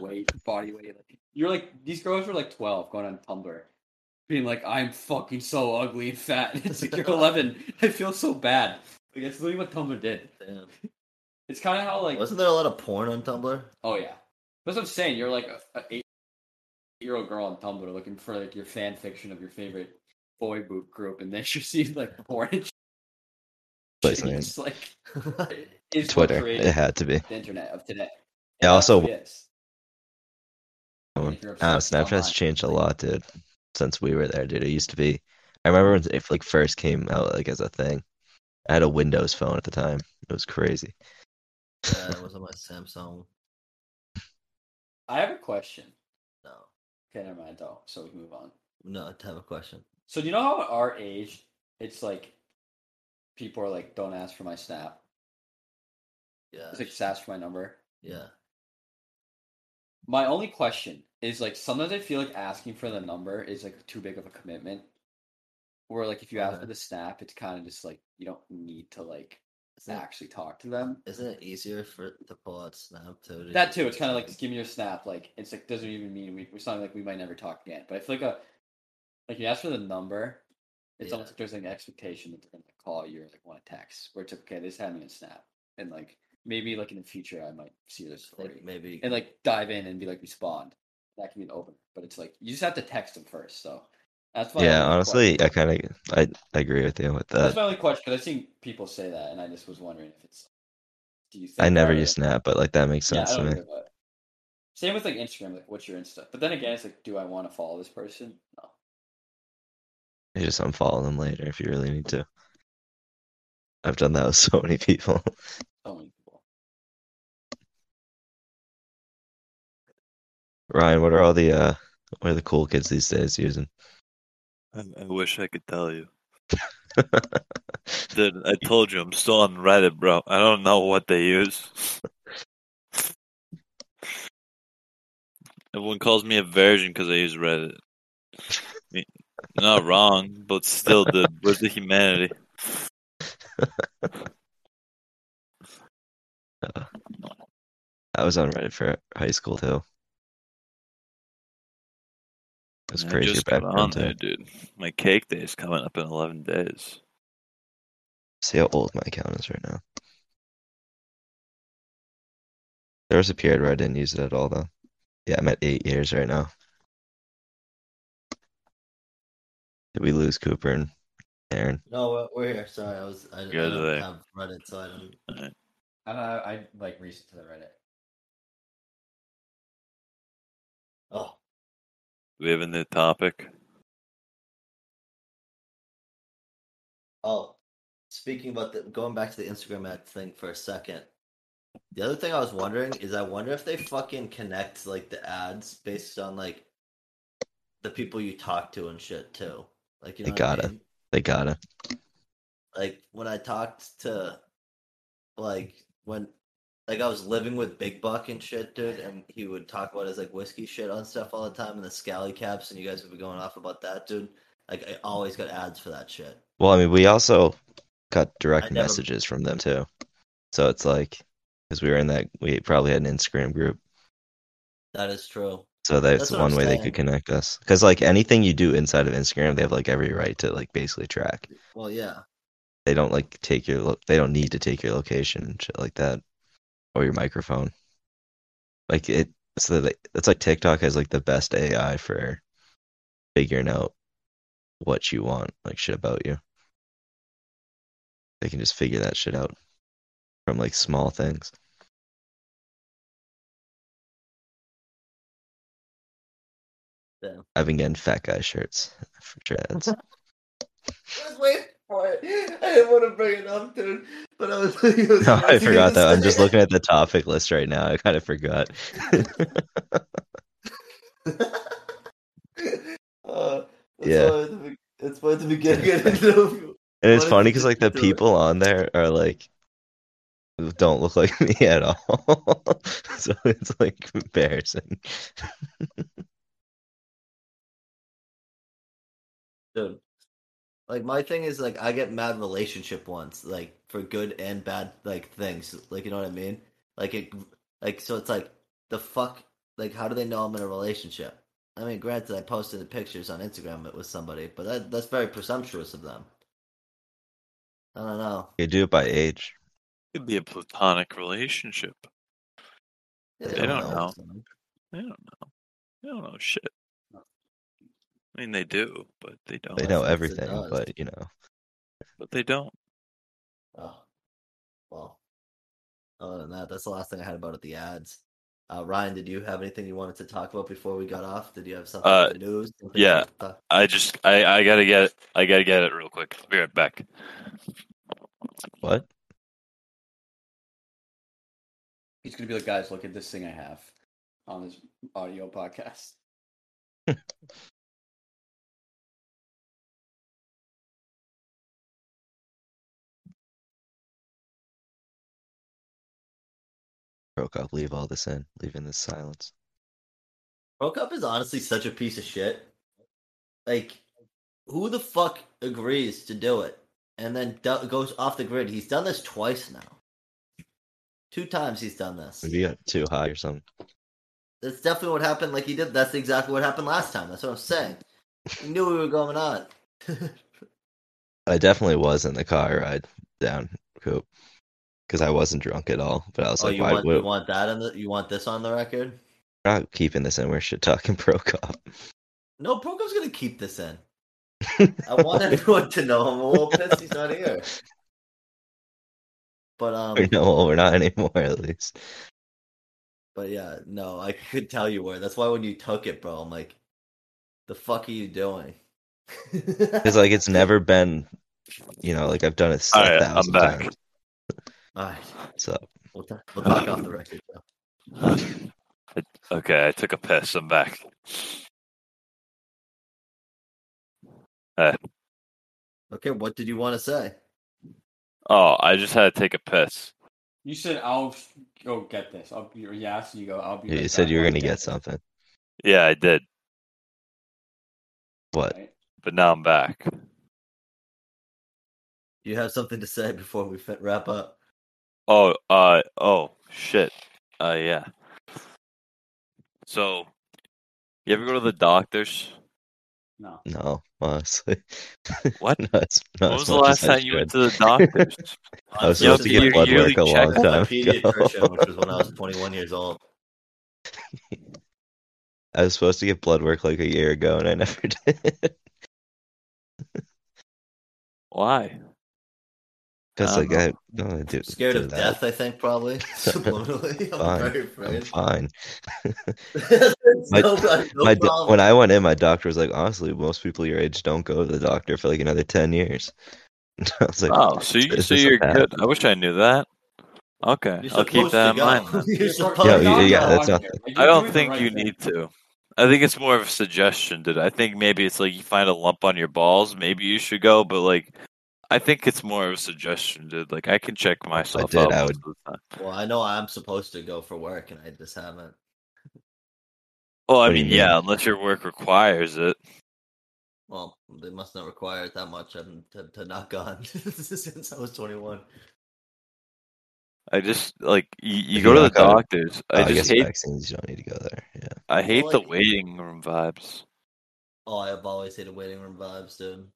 weight, body weight. These girls were 12 going on Tumblr, being like, I'm fucking so ugly and fat. It's Secure 11. I feel so bad. Like, that's literally what Tumblr did. Damn. It's kind of how, like... Wasn't there a lot of porn on Tumblr? Oh, yeah. That's what I'm saying. You're, like, an 8-year-old girl on Tumblr looking for, like, your fan fiction of your favorite boy boot group, and then she sees, like, porn. It's like... It's Twitter. It had to be. The internet of today. And yeah, also... Yes. Snapchat's changed a lot, dude, since we were there, dude. It used to be... I remember when it, like, first came out, like, as a thing. I had a Windows phone at the time. It was crazy. Yeah, it wasn't my Samsung. I have a question. No. Okay, never mind, though. So we move on. No, I have a question. So do you know how at our age, it's like, people are like, don't ask for my Snap. Yeah. It's like, ask for my number. Yeah. My only question is, like, sometimes I feel like asking for the number is, like, too big of a commitment. Where, like, if you ask for the Snap, it's kind of just, like, you don't need to, like, actually talk to them. Isn't it easier for to pull out Snap too? That too. It's kind of like, just give me your Snap. Like, it's like, doesn't even mean it's not like we might never talk again. But I feel like you ask for the number, it's almost like there's like an expectation that they're gonna call you or like want to text. Where it's okay, they just have me on Snap, and like maybe like in the future I might see their story, like, maybe, and like dive in and be like respond. That can be an opener, but it's like you just have to text them first. So that's my honestly question. I agree with you with that. That's my only question because I've seen people say that, and I just was wondering if it's. Do you think I never use Snap, but like that makes sense to me. Same with like Instagram, like what's your Insta? But then again, it's like, do I want to follow this person? No. You just unfollow them later if you really need to. I've done that with so many people. Ryan, what are all the cool kids these days using? I wish I could tell you. Dude, I told you, I'm still on Reddit, bro. I don't know what they use. Everyone calls me a virgin because I use Reddit. Not wrong, but still, dude, where's the humanity? I was on Reddit for high school, too. It's crazy back on there, dude. My cake day is coming up in 11 days. See how old my account is right now. There was a period where I didn't use it at all, though. Yeah, I'm at 8 years right now. Did we lose Cooper and Aaron? No, we're here. Sorry, I don't have Reddit, so I don't. All right. I like reached to the Reddit. Oh. Do we have a new topic? Oh, speaking about going back to the Instagram ad thing for a second. The other thing I was wondering is I wonder if they fucking connect like the ads based on like the people you talk to and shit too. Like you know they gotta. Like when I talked to Like, I was living with Big Buck and shit, dude, and he would talk about his, like, whiskey shit on stuff all the time and the Scally Caps, and you guys would be going off about that, dude. Like, I always got ads for that shit. Well, I mean, we also got direct messages from them, too. So it's like, because we were in that, we probably had an Instagram group. That is true. So that's one way they could connect us. Because, like, anything you do inside of Instagram, they have, like, every right to, like, basically track. Well, yeah. They don't, like, they don't need to take your location and shit like that. Or your microphone, like it. So that's like TikTok has like the best AI for figuring out what you want, like shit about you. They can just figure that shit out from like small things. Yeah. I've been getting fat guy shirts for dreads. I didn't want to bring it up, dude. But I was like, I forgot that. I'm just looking at the topic list right now. I kind of forgot. That's why at the beginning I didn't know. And it's funny because like the people on there are like don't look like me at all. So it's like embarrassing. Dude. Like, my thing is, like, I get mad relationship ones, like, for good and bad, like, things. Like, you know what I mean? Like, so it's like, the fuck, like, how do they know I'm in a relationship? I mean, granted, I posted the pictures on Instagram with somebody, but that's very presumptuous of them. I don't know. They do it by age. It could be a platonic relationship. They don't know. They don't know. They don't know shit. I mean, they do, but they don't. They know everything, but, you know. But they don't. Oh. Well. Other than that, that's the last thing I had about it, the ads. Ryan, did you have anything you wanted to talk about before we got off? Did you have something in the news? Yeah, I gotta get it real quick. I'll be right back. What? He's gonna be like, guys, look at this thing I have on this audio podcast. ProCop, leave all this in. Leave in this silence. ProCop is honestly such a piece of shit. Like, who the fuck agrees to do it and then goes off the grid? He's done this twice now. 2 times he's done this. Maybe he got too high or something. That's definitely what happened. Like, he did. That's exactly what happened last time. That's what I'm saying. He knew we were going on. I definitely was in the car ride down Coop. Because I wasn't drunk at all, but I was like, "Why would you want that? You want this on the record? We're not keeping this in. We're shit talking ProCop. No, ProCop's gonna keep this in. I want everyone to know. I'm a little pissed he's not here. But no, we're not anymore, at least. But yeah, no, I could tell you where. That's why when you took it, bro, I'm like, "The fuck are you doing?" It's like it's never been, you know, like I've done it 1,000 times. Alright, so we'll talk off the record. Okay, I took a piss. I'm back. Okay, what did you want to say? Oh, I just had to take a piss. You said I'll go get this. You said you were going to get something. Yeah, I did. What? Right. But now I'm back. You have something to say before we wrap up? Yeah. So, you ever go to the doctors? No, honestly. What? When was the last time you went to the doctors? I was supposed to get blood work a long time ago. Which was when I was 21 years old. I was supposed to get blood work like a year ago, and I never did. Why? Because I'm scared of death, I think, probably. Subliminally. I'm very afraid. When I went in, my doctor was like, honestly, most people your age don't go to the doctor for like another 10 years. And I was like, so you're good. I wish I knew that. Okay, I'll keep that in mind. Yeah, that's not. I don't think you need to. I think it's more of a suggestion. I think maybe it's like you find a lump on your balls. Maybe you should go, but like, I think it's more of a suggestion, dude. Like, I can check myself out. Well, I know I'm supposed to go for work, and I just haven't. Well, I mean, yeah, unless your work requires it. Well, they must not require it that much to not go on since I was 21. I just, like, you go to the doctors. I hate vaccines. You don't need to go there. Yeah. I hate the waiting room vibes. Oh, I've always hated waiting room vibes, dude.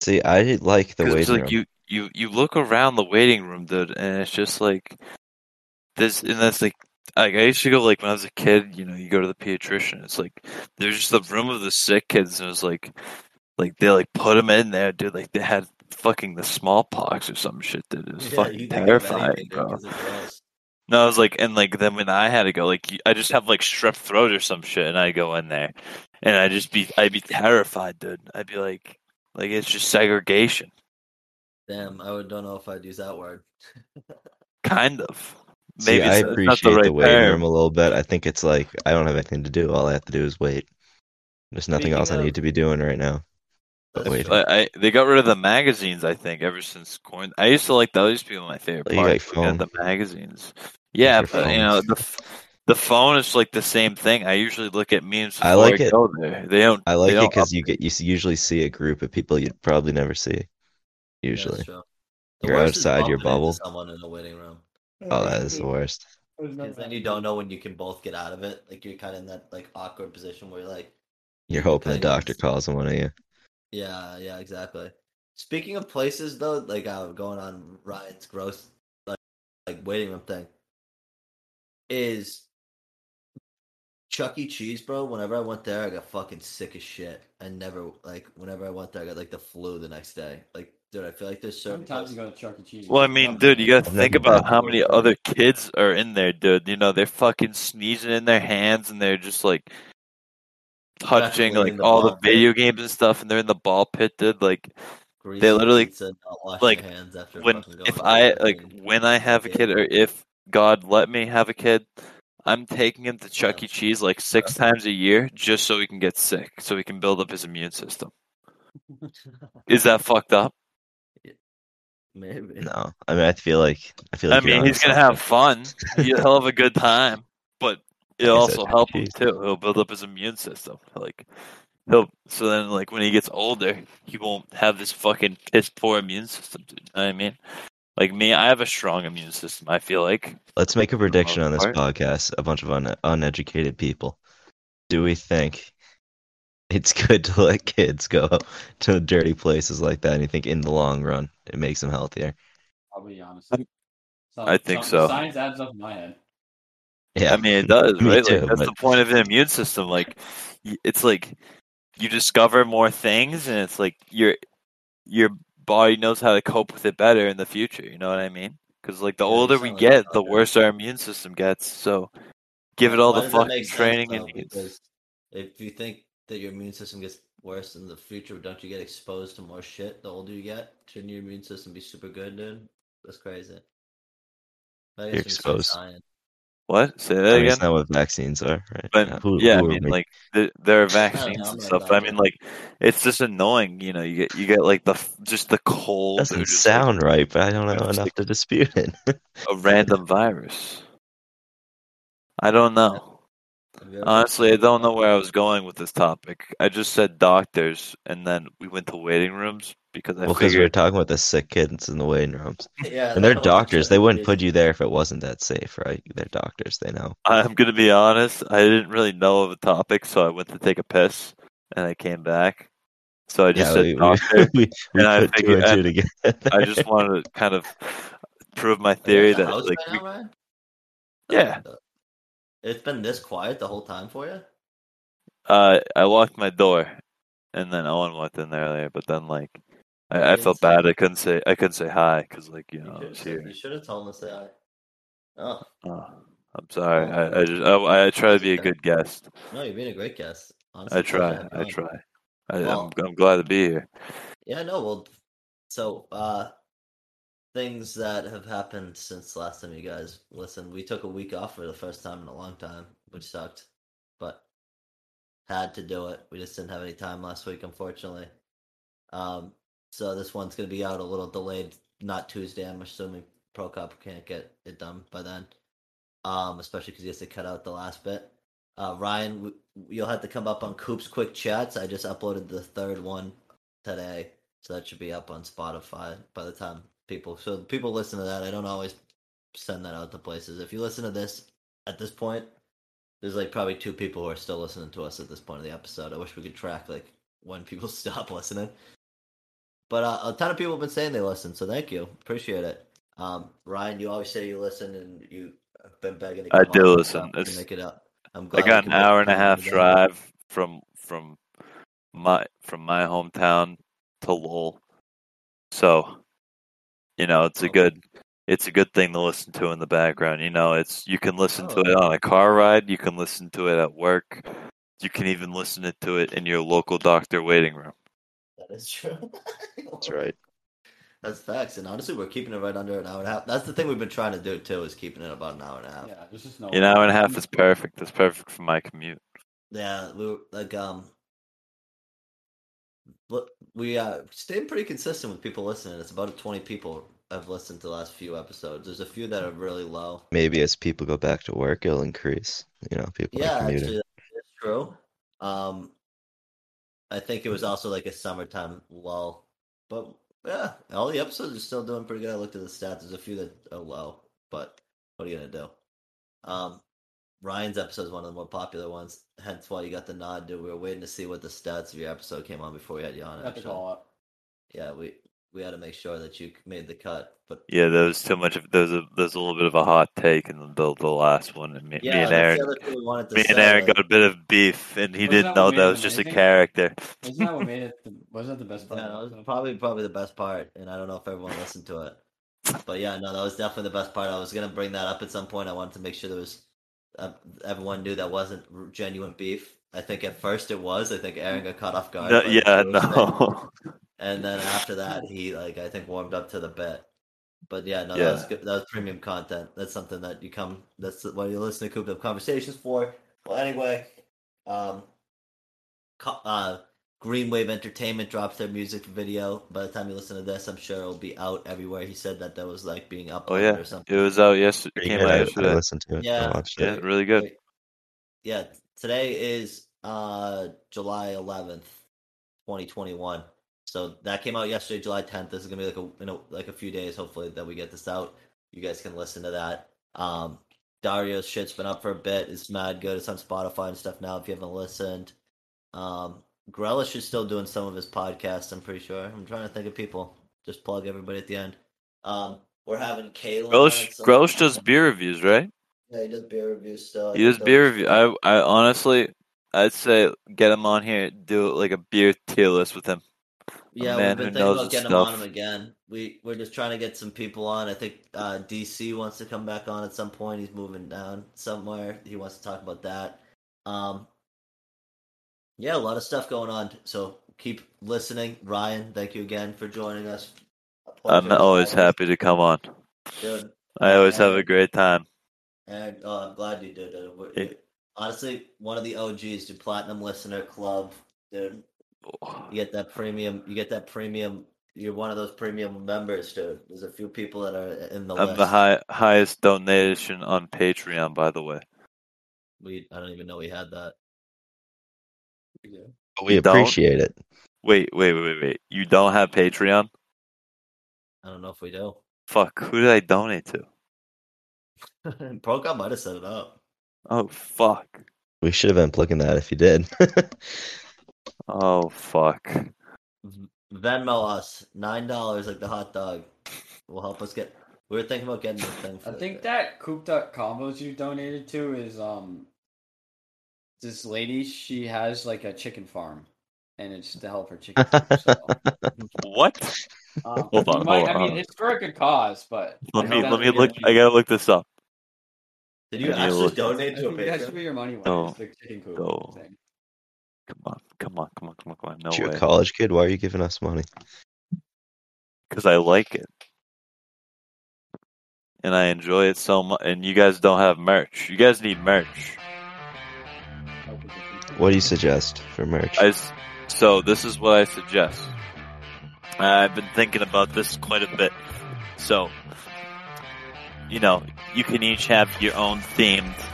See, I like the waiting room. You look around the waiting room, dude, and it's just like this. And that's like I used to go, like, when I was a kid. You know, you go to the pediatrician. It's like there's just the room of the sick kids, and it's like they like put them in there, dude. Like they had fucking the smallpox or some shit, dude. It was fucking terrifying, bro. No, I was like, and like then when I had to go, like I just have like strep throat or some shit, and I go in there, and I'd be terrified, dude. I'd be like. Like, it's just segregation. Damn, I don't know if I'd use that word. Kind of. Maybe. See, I appreciate the waiting room a little bit. I think it's like, I don't have anything to do. All I have to do is wait. There's nothing else I need to be doing right now. Wait. They got rid of the magazines, I think, ever since quarantine. I used to like that. That used to be my favorite part. The magazines. Yeah, but, you know, the phone is like the same thing. I usually look at memes before I go there. They don't. I like it because you usually see a group of people you'd probably never see. Usually, yeah, you're outside your bubble. Someone in the waiting room. Oh, that is the worst. Because then you don't know when you can both get out of it. Like you're kind of in that like awkward position where you're like, You're hoping the doctor calls on one of you. Yeah, exactly. Speaking of places, though, like going on Ryan's gross like waiting room thing, is Chuck E. Cheese, bro. Whenever I went there, I got fucking sick as shit. I never whenever I went there, I got like the flu the next day. Like, dude, I feel like there's certain times you go to Chuck E. Cheese. Well, I mean, dude, you gotta think about how many other kids are in there, dude. You know, they're fucking sneezing in their hands, and they're just like touching like all the video games and stuff, and they're in the ball pit, dude. Like, they literally like when I have a kid, or if God let me have a kid, I'm taking him to Chuck E. Cheese like 6 times a year just so he can get sick, so he can build up his immune system. Is that fucked up? Maybe. No, I mean, I feel like. I mean, he's gonna have fun. He'll have a good time, but it'll also help him too. He'll build up his immune system. Like, so then, like, when he gets older, he won't have this fucking piss poor immune system. Dude. You know what I mean? Like me, I have a strong immune system, I feel like. Let's make a prediction on this podcast, a bunch of uneducated people. Do we think it's good to let kids go to dirty places like that? And you think in the long run, it makes them healthier? Probably, honestly. I think so. Science adds up in my head. Yeah, I mean, it does, right? Too, like, that's the point of an immune system. Like, it's like you discover more things, and it's like your body knows how to cope with it better in the future. You know what I mean? Because like the older we get, the worse our immune system gets. So give it all the fucking training it needs. If you think that your immune system gets worse in the future, don't you get exposed to more shit the older you get? Shouldn't your immune system be super good, dude? That's crazy. You're exposed. What? Say that again? That's not what vaccines are, right? But, I mean, like, there are vaccines and stuff. I mean, like, it's just annoying, you know, you get like, the cold. Doesn't sound like, right, but I don't know enough to dispute it. A random virus. I don't know. Honestly, I don't know where I was going with this topic. I just said doctors, and then we went to waiting rooms. Because we were talking about the sick kids in the waiting rooms. Yeah, and they're doctors. They wouldn't put you there if it wasn't that safe, right? They're doctors. They know. I'm going to be honest. I didn't really know of a topic, so I went to take a piss, and I came back. So I just said doctor. We put two and two together. I just wanted to kind of prove my theory that... like, right we... Yeah. It's been this quiet the whole time for you? I locked my door, and then Owen walked in there earlier, but then, like... I felt bad. I couldn't say hi because, like, you know, I was here. You should have told him to say hi. Oh, I'm sorry. I try to be a good guest. No, you're being a great guest. Honestly, I try. I'm glad to be here. Yeah, no. Well, so things that have happened since last time you guys listened. We took a week off for the first time in a long time, which sucked, but had to do it. We just didn't have any time last week, unfortunately. So this one's going to be out a little delayed, not Tuesday. I'm assuming ProCop can't get it done by then, especially because he has to cut out the last bit. Ryan, you'll have to come up on Coop's Quick Chats. I just uploaded the third one today, so that should be up on Spotify by the time people listen to that. I don't always send that out to places. If you listen to this at this point, there's like probably 2 people who are still listening to us at this point of the episode. I wish we could track like when people stop listening. But a ton of people have been saying they listen, so thank you. Appreciate it. Ryan, you always say you listen, and you've been begging to come listen. To make it up. I'm glad I got an hour and a half drive from my hometown to Lowell, so you know it's a good thing to listen to in the background. You know, you can listen to it on a car ride, you can listen to it at work, you can even listen to it in your local doctor waiting room. That is true. That's right. That's facts. And honestly, we're keeping it right under an hour and a half. That's the thing we've been trying to do, too, is keeping it about an hour and a half. Yeah, this is an hour and a half is perfect. That's perfect for my commute. Yeah, we were, like, we stayed pretty consistent with people listening. It's about 20 people have listened to the last few episodes. There's a few that are really low. Maybe as people go back to work, it'll increase. You know, people are commuting. Yeah, that's true. I think it was also like a summertime lull. But yeah, all the episodes are still doing pretty good. I looked at the stats. There's a few that are low, but what are you going to do? Ryan's episode is one of the more popular ones, hence why you got the nod, dude. We were waiting to see what the stats of your episode came on before we had you on. Yeah, we had to make sure that you made the cut. But yeah, there was too much. There's a little bit of a hot take in the last one. And me and Aaron got a bit of beef, and he didn't know that was just a character. Wasn't that what made it? Wasn't that the best part? Yeah, that was probably the best part, and I don't know if everyone listened to it. But yeah, no, that was definitely the best part. I was gonna bring that up at some point. I wanted to make sure there was everyone knew that wasn't genuine beef. I think at first it was. I think Aaron got caught off guard. And then after that, he I think warmed up to the bit. But yeah, no, that was good. That was premium content. That's something that you come. That's what you listen to Cooped Up Conversations for. Well, anyway, Green Wave Entertainment drops their music video. By the time you listen to this, I'm sure it'll be out everywhere. He said that was being uploaded or something. It was out yesterday. It came out yesterday. I listened to it. Yeah, I watched it. Really good. Yeah, today is July 11th, 2021. So that came out yesterday, July 10th. This is gonna be a few days, hopefully, that we get this out. You guys can listen to that. Dario's shit's been up for a bit. It's mad good. It's on Spotify and stuff now. If you haven't listened. Grelish is still doing some of his podcasts, I'm pretty sure. I'm trying to think of people. Just plug everybody at the end. We're having Caleb. Grelish does beer reviews, right? Yeah, he does beer reviews still. I honestly, I'd say get him on here. Do a beer tier list with him. Yeah, we've been thinking about getting him on again. We're just trying to get some people on. I think DC wants to come back on at some point. He's moving down somewhere. He wants to talk about that. Yeah, a lot of stuff going on. So keep listening. Ryan, thank you again for joining us. I'm always happy to come on. Dude, I always have a great time. And I'm glad you did. Dude. Honestly, one of the OGs, the Platinum Listener Club, dude. You get that premium. You're one of those premium members, dude. There's a few people that are in the list. I'm the highest donation on Patreon, by the way. I don't even know we had that. Yeah. We appreciate it. Wait. You don't have Patreon? I don't know if we do. Fuck, who did I donate to? ProCop might have set it up. Oh, fuck. We should have been plugging that if you did. Oh, fuck. Venmo us. $9 like the hot dog. Will help us get... We were thinking about getting this thing. That Cooped Up Combos you donated to is... This lady, she has a chicken farm, and it's to help her chicken farm. So. What? Hold on. I mean, it's for a good cause, but let me look. I gotta look this up. Did you actually donate to a patron? That should be your money. Come on! No way. You're a college kid. Why are you giving us money? Because I like it. And I enjoy it so much. And you guys don't have merch. You guys need merch. What do you suggest for merch? So this is what I suggest. I've been thinking about this quite a bit. So, you can each have your own themed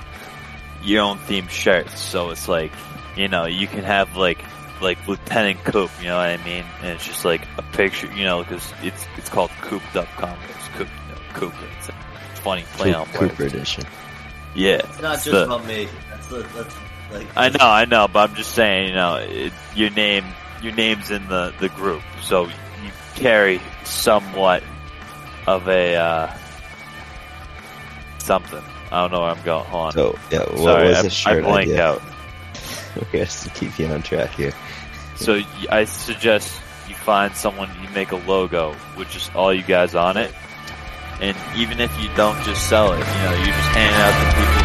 shirts. So it's you can have like Lieutenant Coop. You know what I mean? And it's just a picture. Because it's called Cooped Up Conversations. Cooper. It's a funny play on words. Cooper edition. Yeah. It's not just about me. That's I know, but I'm just saying, your name's in the group, so you carry somewhat of a something. I don't know where I'm going. Hold on. So yeah, was the shirt I blanked out. Okay, just to keep you on track here. So I suggest you find someone, you make a logo with just all you guys on it, and even if you don't just sell it, you just hand it out to people.